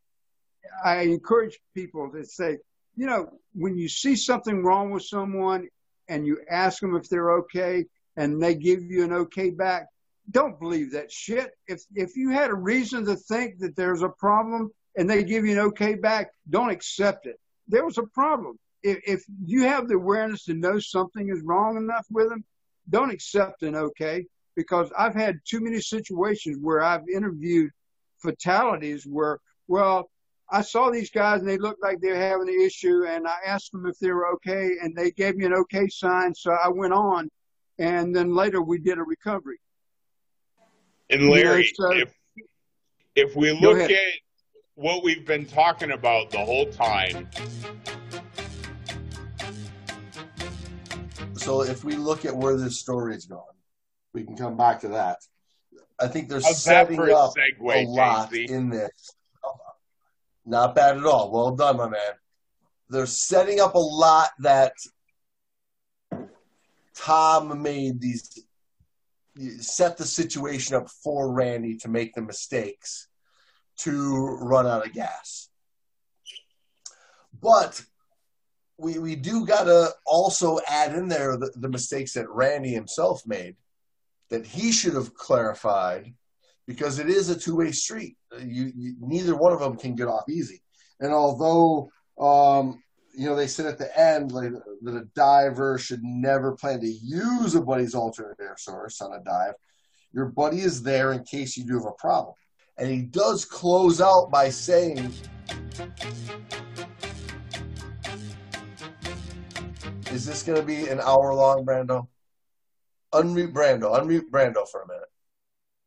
I encourage people to say, you know, when you see something wrong with someone and you ask them if they're okay and they give you an okay back, don't believe that shit. If, if you had a reason to think that there's a problem and they give you an okay back, don't accept it. There was a problem. If you have the awareness to know something is wrong enough with them, don't accept an okay, because I've had too many situations where I've interviewed fatalities where, well, I saw these guys and they looked like they were having an issue and I asked them if they were okay and they gave me an okay sign, so I went on, and then later we did a recovery. And Larry, you know, so, if, if we look at what we've been talking about the whole time, so if we look at where this story is going, we can come back to that. I think they're How's setting a up segue, a lot J C? In this. Not bad at all. Well done, my man. They're setting up a lot that Tom made these, set the situation up for Randy to make the mistakes to run out of gas. But we we do got to also add in there the, the mistakes that Randy himself made that he should have clarified, because it is a two-way street. You, you neither one of them can get off easy. And although, um, you know, they said at the end like, that a diver should never plan to use a buddy's alternate air source on a dive, your buddy is there in case you do have a problem. And he does close out by saying, is this going to be an hour long, Brando? Unmute Brando. Unmute Brando for a minute.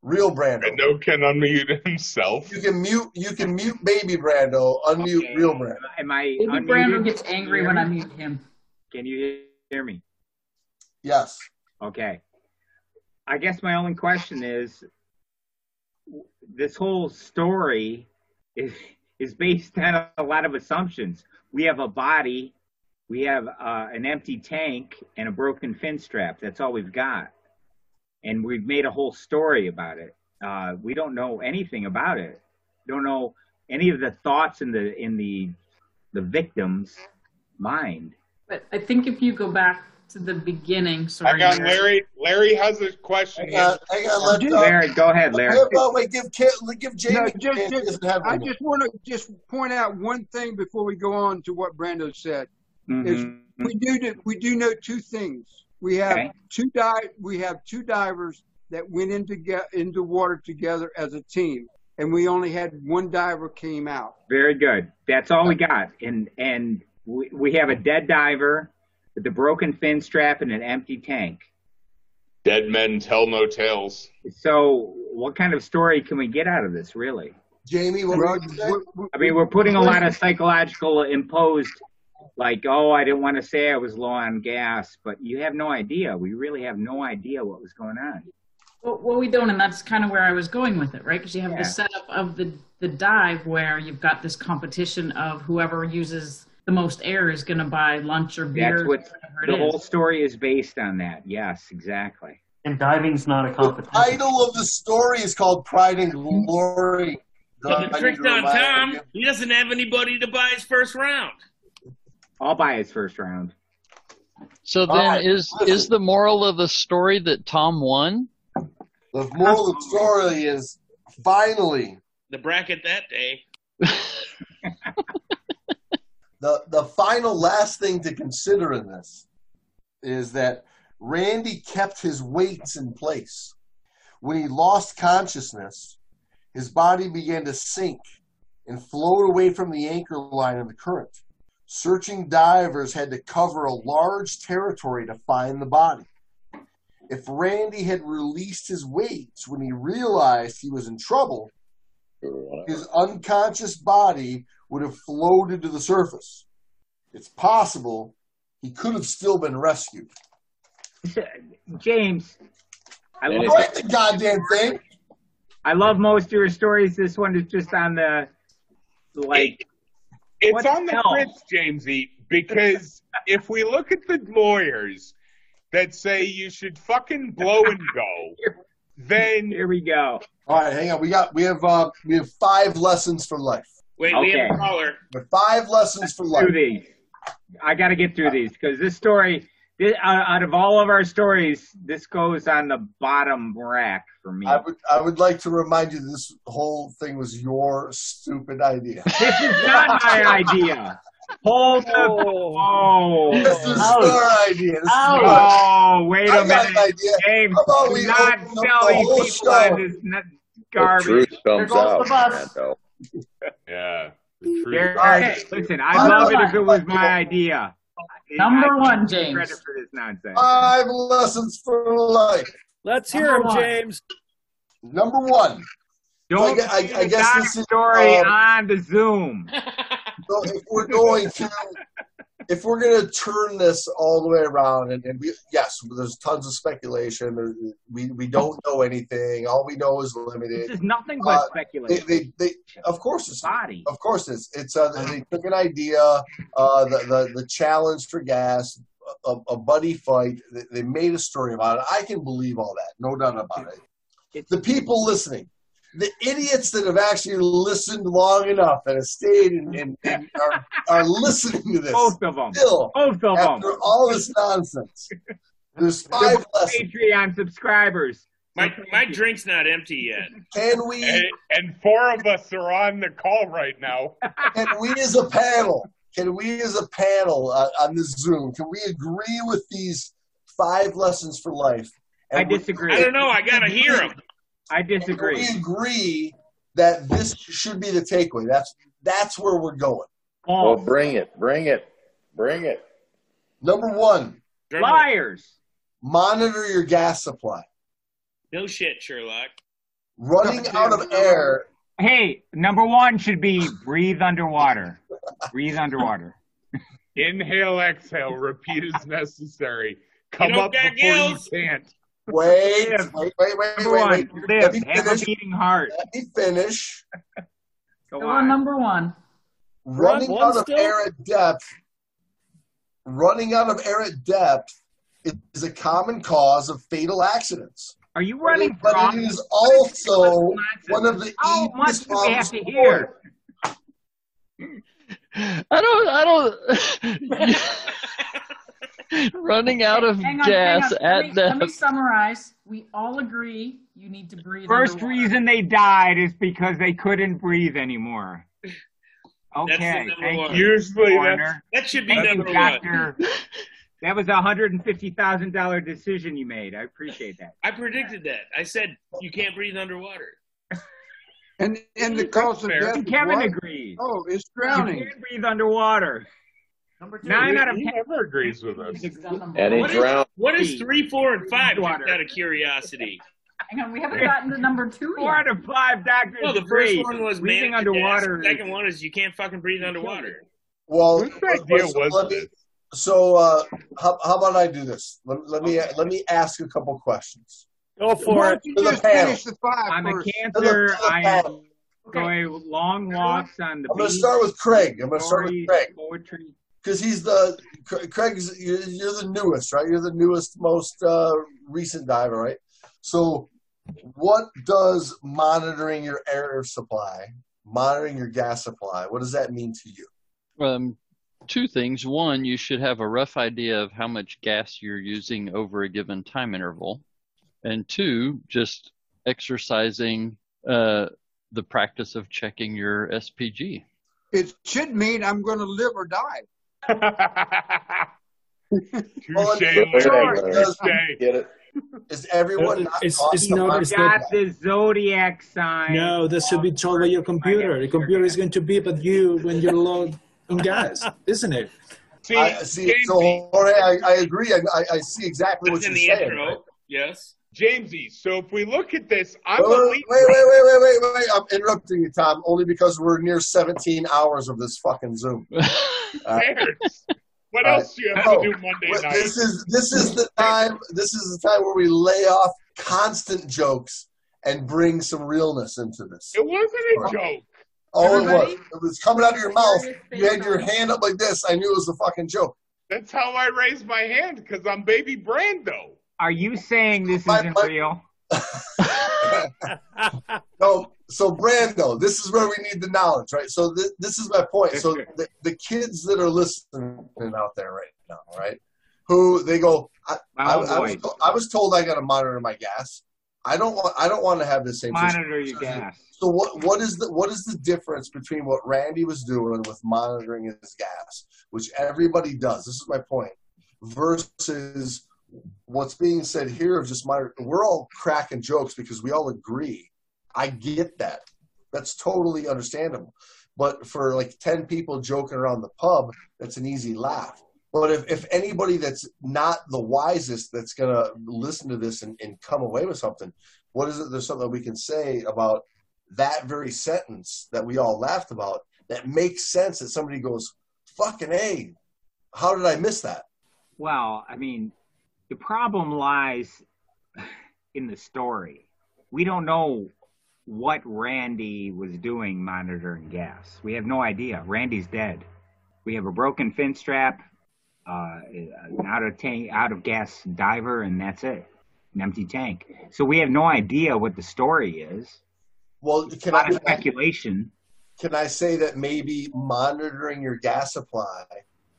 Real Brando. Brando can unmute himself. You can mute. You can mute baby Brando. Unmute okay. Real Brando. Am I? Baby Brando gets angry when I mute him. Can you hear me? Yes. Okay. I guess my only question is, this whole story is is based on a lot of assumptions. We have a body, we have uh, an empty tank, and a broken fin strap. That's all we've got. And we've made a whole story about it. Uh, we don't know anything about it. Don't know any of the thoughts in the in the the victim's mind. But I think if you go back to the beginning, sorry. I got Larry. Larry has a question. I got, I got let, uh, Larry, go ahead, Larry. Oh, wait, give give Jamie. No, just, just, I just want to just point out one thing before we go on to what Brando said. Mm-hmm. Is we do we do know two things. We have okay. two di- We have two divers that went into ge- into water together as a team, and we only had one diver came out. Very good. That's all we got. And and we, we have a dead diver with a broken fin strap and an empty tank. Dead men tell no tales. So, what kind of story can we get out of this, really? Jamie, what were you saying? I mean, we're putting a lot of psychological imposed. Like, oh, I didn't want to say I was low on gas, but you have no idea. We really have no idea what was going on. Well, well we don't, and that's kind of where I was going with it, right? Because you have yeah. the setup of the, the dive where you've got this competition of whoever uses the most air is going to buy lunch or beer. That's what, or the is. whole story is based on that. Yes, exactly. And diving's not a competition. The title of the story is called Pride and Glory. But the trick's on Tom. He doesn't have anybody to buy his first round. I'll buy his first round. So then right. is is the moral of the story that Tom won? The moral of the story is finally. The bracket that day. the the final last thing to consider in this is that Randy kept his weights in place. When he lost consciousness, his body began to sink and float away from the anchor line in the current. Searching divers had to cover a large territory to find the body. If Randy had released his weights when he realized he was in trouble, his unconscious body would have floated to the surface. It's possible he could have still been rescued. James, I love right the goddamn thing. I love most of your stories. This one is just on the like. It's what on the hell? Fritz, Jamesy, because if we look at the lawyers that say you should fucking blow and go, here, then here we go. All right, hang on. We got we have uh, we have five lessons for life. Wait, okay. We have a caller. Five lessons for life. These. I got to get through these because this story, this, out of all of our stories, this goes on the bottom rack for me. I would I would like to remind you this whole thing was your stupid idea. This is not my idea. Hold oh, oh. This is Ouch. your idea. This Ouch. Is oh, wait a I minute. James, do we not tell these people on this garbage. The truth comes out, Brando. Yeah. The truth there, right. Listen, I, I love it if it was my idea. Number one, James. Credit for this nonsense. Five lessons for life. Let's hear him, James. Number one. Don't so I, I, I the guess this is, story um, on the Zoom. So if we're going to, if we're going to turn this all the way around, and, and we, yes, there's tons of speculation. We we don't know anything. All we know is limited. This is nothing but uh, speculation. They, they, they, of course, it's body. Of course, it's it's. Uh, they took an idea, uh, the the the challenge for gas, a, a buddy fight. They made a story about it. I can believe all that. No doubt about it. The people listening, the idiots that have actually listened long enough and have stayed and, and, and are, are listening to this. Both of them. Still, Both of them. After all this nonsense. There's five lessons. Patreon subscribers. My my drink's not empty yet. Can we? And, and four of us are on the call right now. Can we, as a panel, can we, as a panel uh, on this Zoom, can we agree with these five lessons for life? And I disagree. I don't know. I gotta hear them. I disagree. And we agree that this should be the takeaway. That's that's where we're going. Oh. Well, bring it, bring it, bring it. Number one. Liars. Monitor your gas supply. No shit, Sherlock. Running no, out of air. Hey, number one should be breathe underwater. Breathe underwater. Inhale, exhale. Repeat as necessary. Come up before gills. You can't. Wait, wait, wait, wait, number wait. wait. Live. Let me Have finish. a beating heart. Let me finish. Go on. on, number one. Running one out still? of air at depth. Running out of air at depth is a common cause of fatal accidents. Are you running from? But it is also one of the easiest problems to hear. I don't. I don't. Running out of hang on, gas hang on. at let me, depth. Let me summarize. We all agree you need to breathe. First underwater. reason they died is because they couldn't breathe anymore. Okay. Thank you. Usually that's, that should be thank number you, Doctor. One. That was a one hundred fifty thousand dollars decision you made. I appreciate that. I predicted that. I said you can't breathe underwater. And and the cause of death. Kevin agrees. Oh, it's drowning. You can't breathe underwater. Number two. Nine he, out of ten. Never agrees with us. And he drowns. What is three, four, and five? Just out of curiosity. Hang on, we haven't gotten to number two yet. Four out of five doctors. Well, the first one was breathing underwater. The second one is you can't fucking breathe underwater. Well, what idea was this? So uh, how, how about I do this? Let, let me okay. let me ask a couple questions. Go for it. To the panel. Finish the five I'm first. a cancer. To the, to the I am okay. going long walks on the. I'm going to start with Craig. I'm going to start with Craig. Poetry. Because he's the Craig's. You're, you're the newest, right? You're the newest, most uh, recent diver, right? So, what does monitoring your air supply, monitoring your gas supply, what does that mean to you? Um. Two things. One, you should have a rough idea of how much gas you're using over a given time interval. And two, just exercising uh, the practice of checking your S P G. It should mean I'm going to live or die. Well, get it. Is everyone not it's, it's not that's the zodiac sign. No, this should be told by your computer. The computer is going to beep at you when you're logged. Guys, isn't it? See, I, see so Jorge, I, I agree. I, I see exactly That's what you're saying. Intro. Right? Yes, Jamesy. So if we look at this, I'm wait, wait, wait, wait, wait, wait, wait, wait. I'm interrupting you, Tom, only because we're near seventeen hours of this fucking Zoom. uh, what else do you have oh, to do Monday night? This is this is the time. This is the time where we lay off constant jokes and bring some realness into this. It wasn't a right. joke. Oh, it was. It was coming out of your mouth. You had your hand up like this. I knew it was a fucking joke. That's how I raised my hand, because I'm baby Brando. Are you saying this my, isn't my... real? No. So, Brando, this is where we need the knowledge, right? So, th this is my point. So, the, the kids that are listening out there right now, right, who they go, I, I, I, was, to I was told I got to monitor my gas. I don't want. I don't want to have the same. Monitor system. your gas. So what? What is the? What is the difference between what Randy was doing with monitoring his gas, which everybody does? This is my point. Versus what's being said here of just monitor. We're all cracking jokes because we all agree. I get that. That's totally understandable. But for like ten people joking around the pub, that's an easy laugh. But if, if anybody that's not the wisest that's going to listen to this and, and come away with something, what is it? There's something that we can say about that very sentence that we all laughed about that makes sense that somebody goes, fucking A, how did I miss that? Well, I mean, the problem lies in the story. We don't know what Randy was doing monitoring gas. We have no idea. Randy's dead. We have a broken fin strap. uh, an out of tank, out of gas diver, and that's it, an empty tank. So we have no idea what the story is. Well, can I, speculation. Can I say that maybe monitoring your gas supply,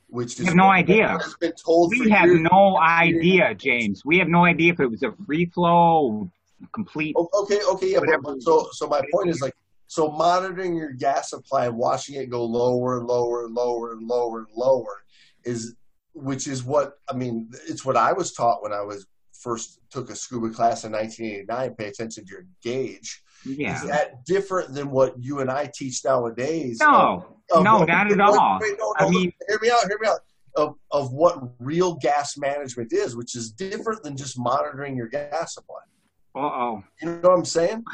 which is have no idea. Has been told we have years. no idea, James. We have no idea if it was a free flow, complete. Oh, okay, okay, yeah. But, but so, so my point is like, so monitoring your gas supply and watching it go lower and lower and lower and lower and lower is, which is what I mean. It's what I was taught when I was first took a scuba class in nineteen eighty-nine. Pay attention to your gauge. Yeah. Is that different than what you and I teach nowadays? No, of, of no, what, not at what, all. Wait, no, no, I mean, hear me out, hear me out. Of, of what real gas management is, which is different than just monitoring your gas supply. Uh-oh. You know what I'm saying?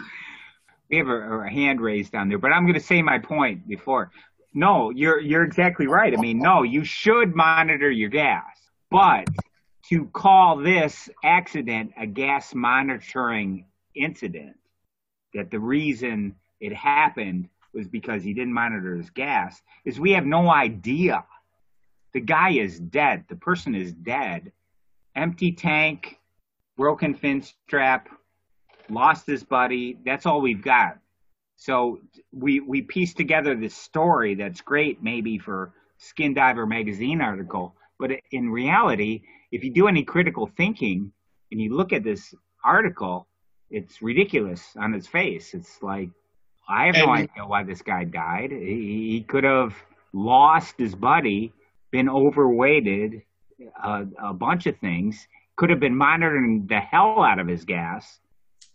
We have a, a hand raised down there, but I'm going to say my point before. No, you're, you're exactly right. I mean, no, you should monitor your gas, but to call this accident a gas monitoring incident, that the reason it happened was because he didn't monitor his gas, is we have no idea. The guy is dead. The person is dead. Empty tank, broken fin strap, lost his buddy. That's all we've got. So we we piece together this story that's great maybe for Skin Diver magazine article, but in reality, if you do any critical thinking and you look at this article, it's ridiculous on his face. It's like, I have no idea why this guy died. He, he could have lost his buddy, been overweighted, uh, a bunch of things, could have been monitoring the hell out of his gas.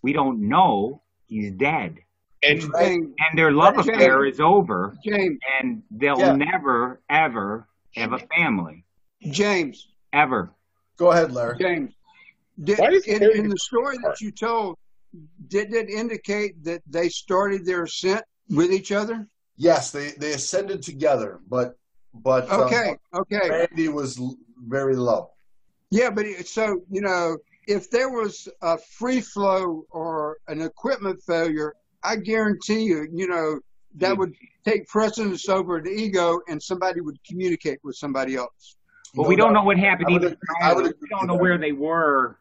We don't know. He's dead. And, and, and their love affair is over, James, and they'll yeah. never, ever have a family. James. Ever. Go ahead, Larry. James. Did, in, in the story that you told, did it indicate that they started their ascent with each other? Yes, they, they ascended together, but but okay, um, okay. Randy was very low. Yeah, but it, so, you know, if there was a free flow or an equipment failure, I guarantee you, you know, that would take precedence over the ego, and somebody would communicate with somebody else. Well, no, we don't no. know what happened. Either. We don't know where they were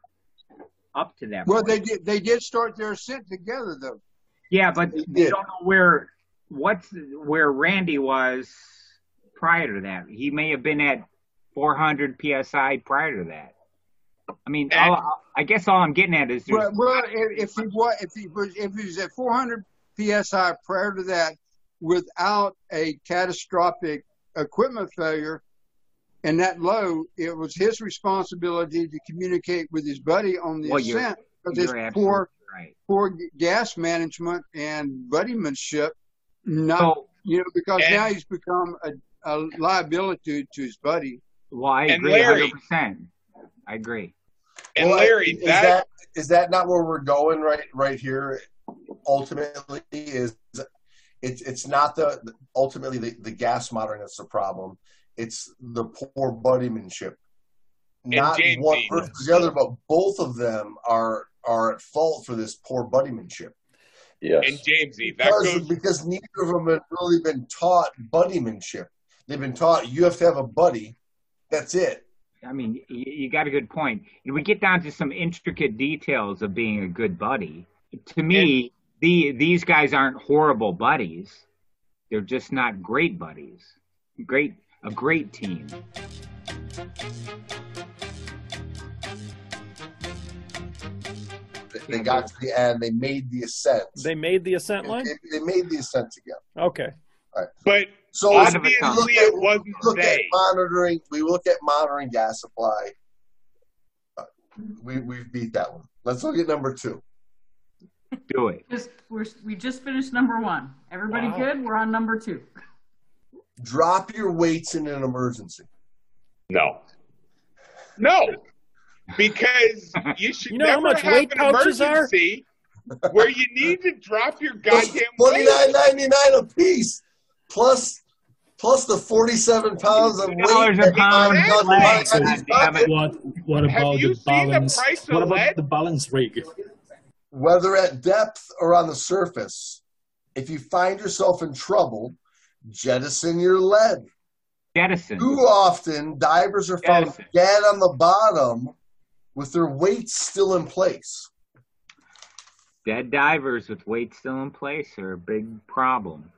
up to that. Well, point. they did. They did start their ascent together, though. Yeah, but they, they don't know where what's where Randy was prior to that. He may have been at four hundred P S I prior to that. I mean, and, all, I guess all I'm getting at is well, well, if he was if he was if he was at four hundred P S I prior to that, without a catastrophic equipment failure. And that low, it was his responsibility to communicate with his buddy on the well, ascent of this poor, right. poor gas management and buddymanship. Not, so, you know, because and, now he's become a, a liability to his buddy. Well, I agree, Larry, one hundred percent. I agree. And well, Larry, is that, that is that not where we're going right right here? Ultimately, is it's it's not the ultimately the, the gas monitoring that's the problem. It's the poor buddymanship. Not one versus the other, but both of them are are at fault for this poor buddymanship. Yes. And Jamesy, that because, goes because neither of them have really been taught buddymanship. They've been taught you have to have a buddy. That's it. I mean, you got a good point. And we get down to some intricate details of being a good buddy. To me, and, the these guys aren't horrible buddies. They're just not great buddies. Great. A great team. They got to the end. They made the ascent. They made the ascent line? They, they made the ascent together. Okay. All right. But so obviously it wasn't we look they. At monitoring. We look at monitoring gas supply. We, we've beat that one. Let's look at number two. Do it. Just, we're, we just finished number one. Everybody wow. good? We're on number two. Drop your weights in an emergency. No. No. Because you should you know never how much have weight an emergency are? Where you need to drop your goddamn weight. forty-nine ninety-nine a piece, plus, plus the forty-seven pounds of weight. A pound exactly. what, what about the balance? The price of what about lead? The balance rig? Whether at depth or on the surface, if you find yourself in trouble, jettison your lead. Jettison. Too often, divers are found Jettison. dead on the bottom with their weights still in place. Dead divers with weights still in place are a big problem.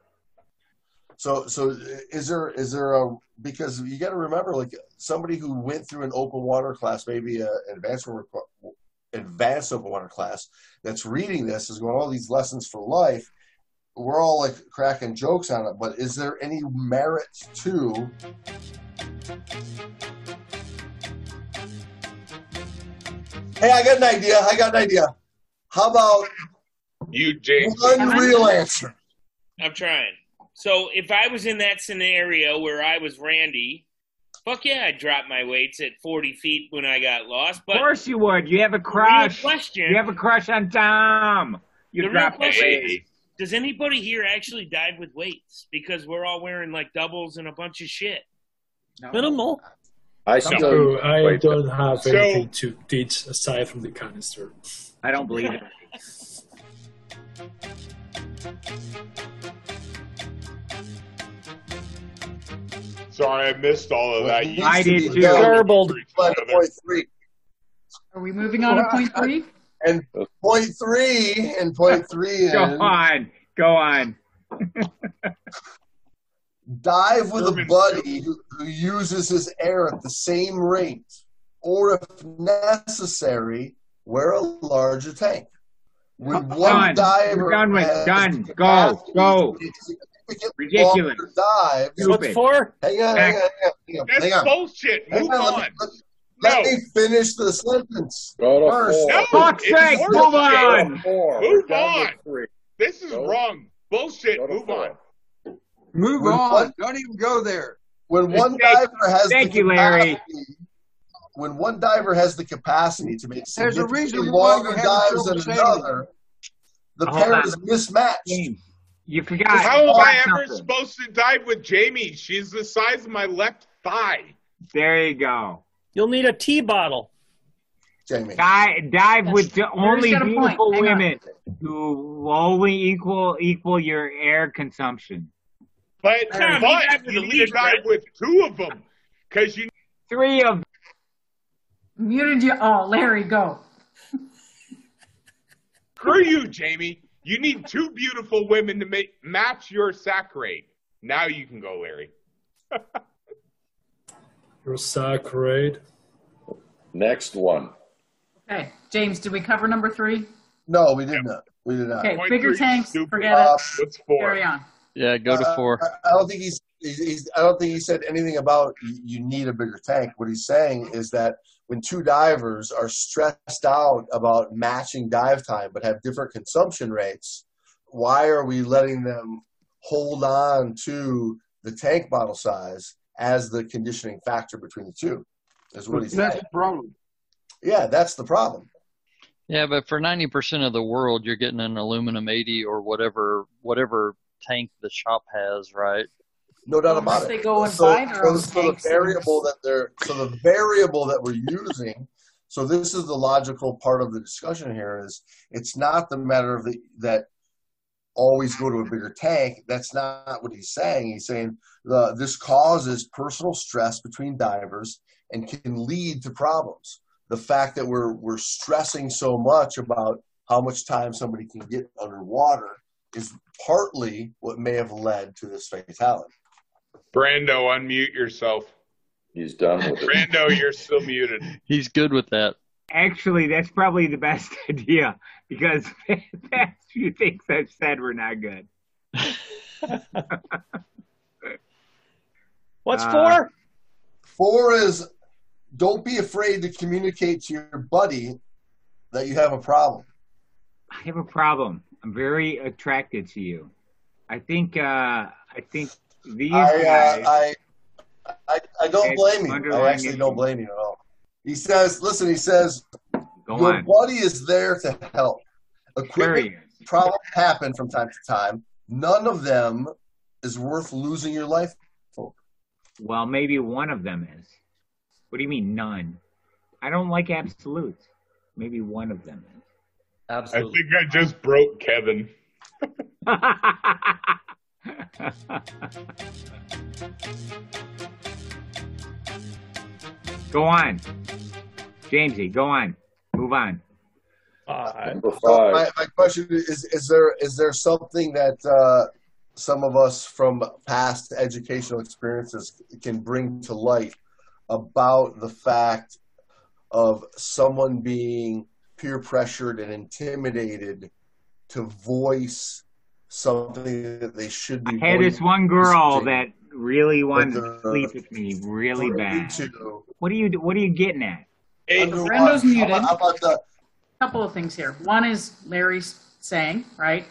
So, so is there is there a because you got to remember, like, somebody who went through an open water class, maybe a, an advanced advanced open water class that's reading this is going, all these lessons for life. We're all like cracking jokes on it, but is there any merit to? Hey, I got an idea. I got an idea. How about you, James? One real answer. I'm trying. So if I was in that scenario where I was Randy, fuck yeah, I'd drop my weights at forty feet when I got lost. But of course you would. You have a crush. Question, you have a crush on Tom. You drop my weights. Does anybody here actually dive with weights? Because we're all wearing like doubles and a bunch of shit. No. Minimal. I, no, I don't have anything so, to teach aside from the canister. I don't believe it. Sorry, I missed all of that. You I did too. Garbled. Point three. Are we moving on to point three? And point three and point three is... Go on. Go on. Dive with a buddy who, who uses his air at the same rate, or if necessary, wear a larger tank. With one diver... Done with. Done. Go. Go. Ridiculous. Dive. What's for? Hang on. Hang on. Hang on. That's bullshit. Move on. Let no. me finish the sentence. Go first. No, fuck's sake, move on. Move on. This is go. wrong. Bullshit. Move four. on. Move when on. One, Don't even go there. When one Thank diver has Thank the you, Larry. When one diver has the capacity to make There's significantly longer dives than another, the oh, pair is mismatched. James, you forgot. How am I ever something. supposed to dive with Jamie? She's the size of my left thigh. There you go. You'll need a tea bottle. Jamie. Dive, dive with the only beautiful women who only equal equal your air consumption. But, but you need to dive with two of them, because you three of them. Muted you. Oh, Larry, go. Screw you, Jamie. You need two beautiful women to make, match your sack rate. Now you can go, Larry. Your sack rate. Next one. Okay, James, did we cover number three? No, we did not. We did not. Okay, Point bigger three, tanks. Stupid. Forget uh, it. What's four? Carry on. Yeah, go to four. Uh, I don't think he's, he's, he's. I don't think he said anything about you need a bigger tank. What he's saying is that when two divers are stressed out about matching dive time but have different consumption rates, why are we letting them hold on to the tank bottle size as the conditioning factor between the two, is what he's saying. That's the problem. Yeah, that's the problem. Yeah, but for ninety percent of the world, you're getting an aluminum eighty or whatever whatever tank the shop has, right? No doubt about it. They go and so, so, so the variable that they're so the variable that we're using. So this is the logical part of the discussion here. Is it's not the matter of the that. always go to a bigger tank. That's not what he's saying. He's saying the, this causes personal stress between divers and can lead to problems. The fact that we're we're stressing so much about how much time somebody can get underwater is partly what may have led to this fatality. Brando, unmute yourself. He's done with it. Brando, you're still muted. He's good with that. Actually, that's probably the best idea, because the past few things I've said were not good. What's uh, four? Four is don't be afraid to communicate to your buddy that you have a problem. I have a problem. I'm very attracted to you. I think. Uh, I think these. I, guys uh, I, I. I don't blame you. I actually don't blame you at all. He says, listen, he says, Go your on. buddy is there to help. Equipment problems happen from time to time. None of them is worth losing your life for. Well, maybe one of them is. What do you mean none? I don't like absolutes. Maybe one of them is. Absolutely. I think I just broke Kevin. Go on. Jamesy, go on. Move on. Uh, so my, my question is, is there is there something that uh, some of us from past educational experiences can bring to light about the fact of someone being peer pressured and intimidated to voice something that they should be? I had this one girl that really wanted to sleep with me really bad. What are you what are you getting at? Brendo's muted. How about the couple of things here. One is Larry's saying, right?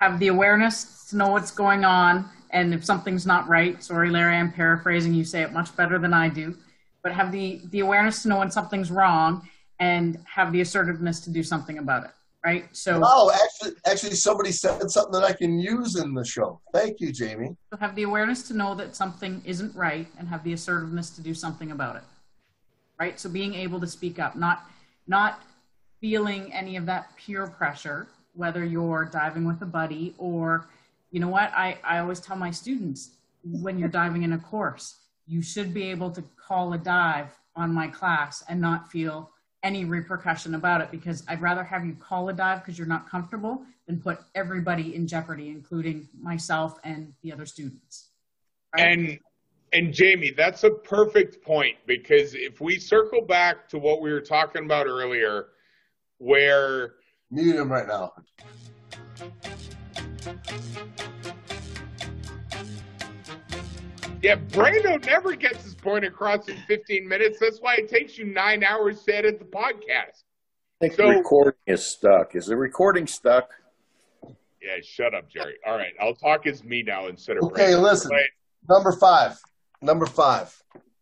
Have the awareness to know what's going on, and if something's not right, sorry Larry, I'm paraphrasing, you say it much better than I do, but have the, the awareness to know when something's wrong and have the assertiveness to do something about it, right? So, oh, actually, actually somebody said something that I can use in the show. Thank you, Jamie. Have the awareness to know that something isn't right and have the assertiveness to do something about it, right? So being able to speak up, not, not feeling any of that peer pressure, whether you're diving with a buddy or, you know what, I, I always tell my students, when you're diving in a course, you should be able to call a dive on my class and not feel any repercussion about it, because I'd rather have you call a dive because you're not comfortable than put everybody in jeopardy, including myself and the other students. Right? And, and Jamie, that's a perfect point, because if we circle back to what we were talking about earlier, where... Mute him right now. Yeah, Brando never gets his point across in fifteen minutes. That's why it takes you nine hours to edit the podcast. I think so, the recording is stuck. Is the recording stuck? Yeah, shut up, Jerry. All right, I'll talk as me now instead of Brando. Okay, listen. But, number five. Number five.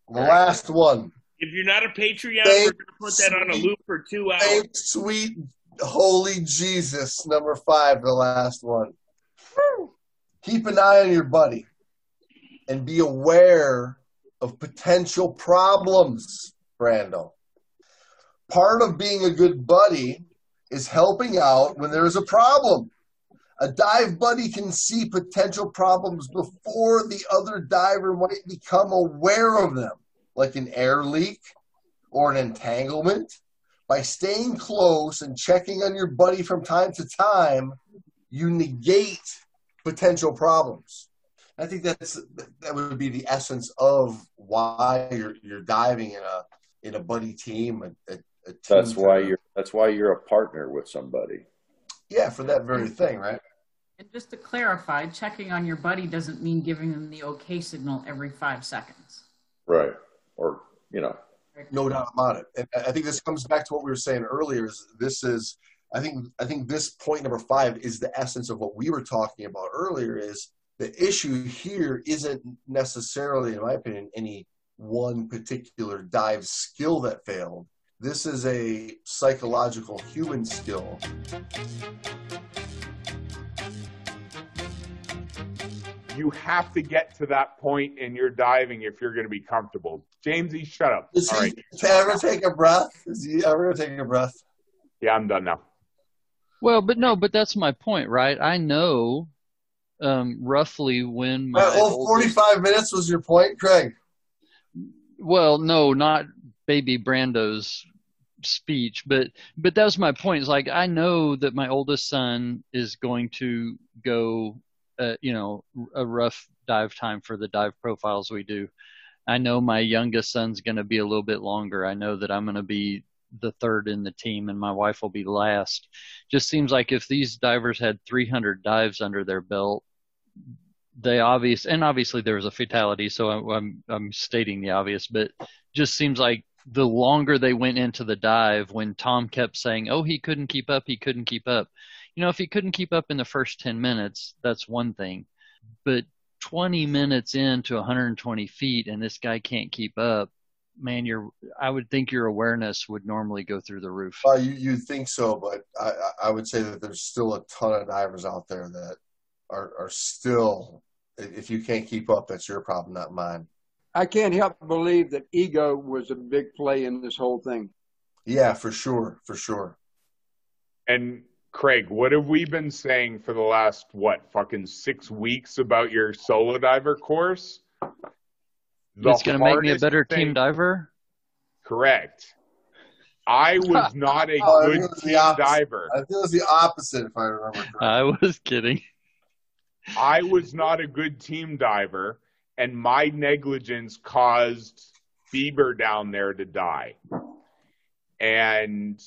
The last one. If you're not a Patreon, thank we're going to put that on a loop for two hours. Thank sweet holy Jesus, number five, the last one. Whew. Keep an eye on your buddy and be aware of potential problems, Brando. Part of being a good buddy is helping out when there is a problem. A dive buddy can see potential problems before the other diver might become aware of them, like an air leak or an entanglement. By staying close and checking on your buddy from time to time, you negate potential problems. I think that's that would be the essence of why you're you're diving in a in a buddy team. A, a, a team that's why you're that's why you're a partner with somebody. Yeah, for that very thing, right? And just to clarify, checking on your buddy doesn't mean giving them the okay signal every five seconds. Right, or you know. No doubt about it. And I think this comes back to what we were saying earlier. Is this is I think I think this point number five is the essence of what we were talking about earlier. Is the issue here isn't necessarily, in my opinion, any one particular dive skill that failed. This is a psychological human skill. You have to get to that point in your diving if you're going to be comfortable. Jamesy, shut up. Does he right. ever take a breath? Does he ever take a breath? Yeah, I'm done now. Well, but no, but that's my point, right? I know um, roughly when my right, well, forty-five minutes was your point, Craig? Well, no, not baby Brando's speech, but but that was my point. It's like I know that my oldest son is going to go – Uh, you know, a rough dive time for the dive profiles we do. I know my youngest son's going to be a little bit longer. I know that I'm going to be the third in the team and my wife will be last. Just seems like if these divers had three hundred dives under their belt, they obvious, and obviously there was a fatality, so I, I'm, I'm stating the obvious, but just seems like the longer they went into the dive, when Tom kept saying, oh, he couldn't keep up, he couldn't keep up. You know, if he couldn't keep up in the first ten minutes, that's one thing. But twenty minutes into one hundred twenty feet and this guy can't keep up, man, you're, I would think your awareness would normally go through the roof. Uh, you, you'd think so, but I, I would say that there's still a ton of divers out there that are, are still, if you can't keep up, that's your problem, not mine. I can't help but believe that ego was a big play in this whole thing. Yeah, for sure, for sure. And Craig, what have we been saying for the last, what, fucking six weeks about your solo diver course? The it's going to make me a better thing, team diver? Correct. I was not a oh, good team diver. I think it was the opposite, if I remember correctly. I was kidding. I was not a good team diver, and my negligence caused Bieber down there to die. And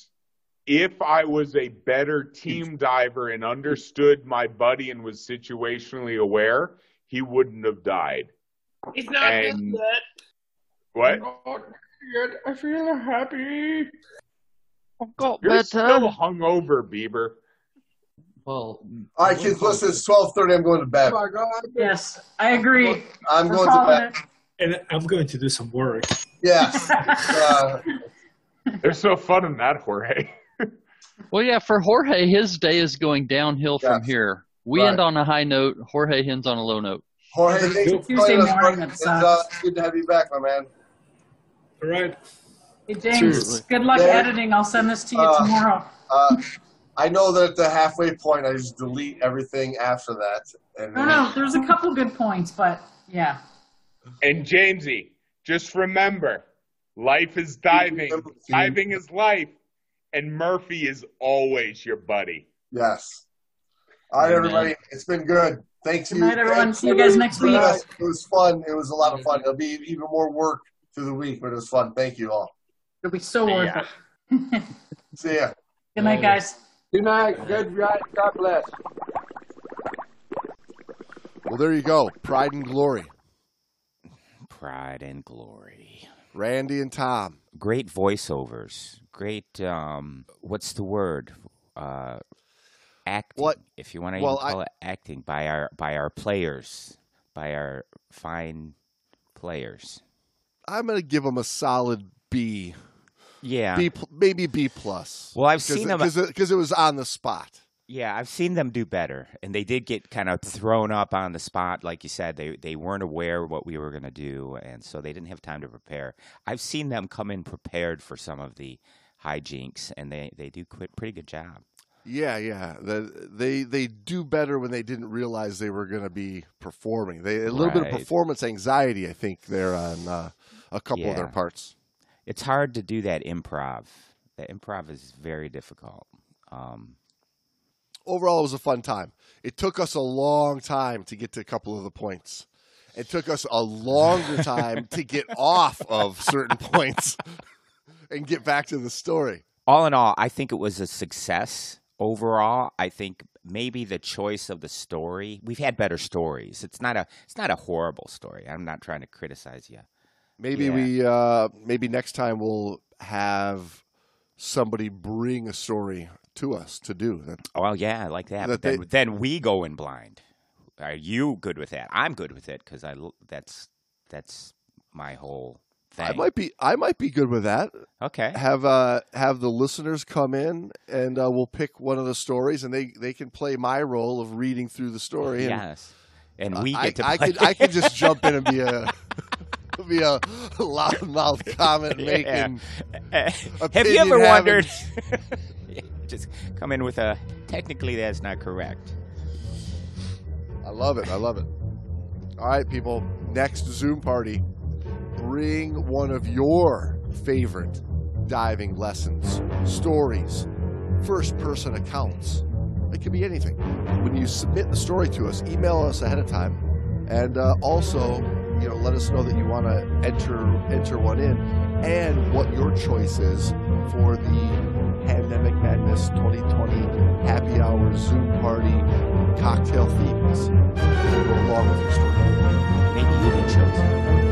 if I was a better team diver and understood my buddy and was situationally aware, he wouldn't have died. He's not and, good yet. What? Oh, I feel happy. I got You're better. Still hungover, Bieber. Well, all right, kids. Listen, it's twelve thirty. I'm going to bed. Oh my God. Yes, I agree. I'm We're going to bed, and I'm going to do some work. Yes. uh, There's no fun in that, Jorge. Well, yeah, for Jorge, his day is going downhill yes. from here. We right. end on a high note. Jorge ends on a low note. Jorge, thanks for joining us, buddy. It's uh, good to have you back, my man. All right. Hey, James, Seriously. good luck there, editing. I'll send this to you uh, tomorrow. uh, I know that at the halfway point, I just delete everything after that. And no, no, there's a couple good points, but yeah. And Jamesy, just remember, life is diving. Diving is life. And Murphy is always your buddy. Yes. All right, everybody. It's been good. Thanks. Good night, everyone. See you guys next week. It was fun. It was a lot of fun. It'll be even more work through the week, but it was fun. Thank you all. It'll be so worth it. See ya. Good night, guys. Good night. Good night. God bless. Well, there you go. Pride and Glory. Pride and Glory. Randy and Tom. Great voiceovers. Great, um, what's the word? Uh, acting. What? If you want to well, call I, it acting by our by our players, by our fine players. I'm going to give them a solid B. Yeah. B, maybe B plus. Well, I've seen them. Because it, it was on the spot. Yeah, I've seen them do better. And they did get kind of thrown up on the spot. Like you said, they, they weren't aware what we were going to do. And so they didn't have time to prepare. I've seen them come in prepared for some of the hijinks. And they, they do quit pretty good job. Yeah, yeah. The, they they do better when they didn't realize they were going to be performing. They A little right. bit of performance anxiety, I think, there on uh, a couple yeah. of their parts. It's hard to do that improv. That improv is very difficult. Um Overall, it was a fun time. It took us a long time to get to a couple of the points. It took us a longer time to get off of certain points and get back to the story. All in all, I think it was a success overall. I think maybe the choice of the story. We've had better stories. It's not a it's not a horrible story. I'm not trying to criticize you. Maybe yeah. we uh, maybe next time we'll have somebody bring a story to us to do. Well, yeah, I like that. that but then, they, then we go in blind. Are you good with that? I'm good with it because I that's that's my whole thing. I might be I might be good with that. Okay. Have uh have the listeners come in and uh, we'll pick one of the stories and they they can play my role of reading through the story. Yes. And, and we uh, get I, to. Play. I could I could just jump in and be a. Be a loudmouth comment making. Yeah. Uh, have you ever wondered? Just come in with a. Technically, that's not correct. I love it. I love it. All right, people. Next Zoom party, bring one of your favorite diving lessons, stories, first-person accounts. It could be anything. When you submit the story to us, email us ahead of time, and uh, also. You know, let us know that you want to enter enter one in and what your choice is for the Pandemic Madness twenty twenty happy hour Zoom party cocktail themes. Go along with your story. Maybe you'll be chosen.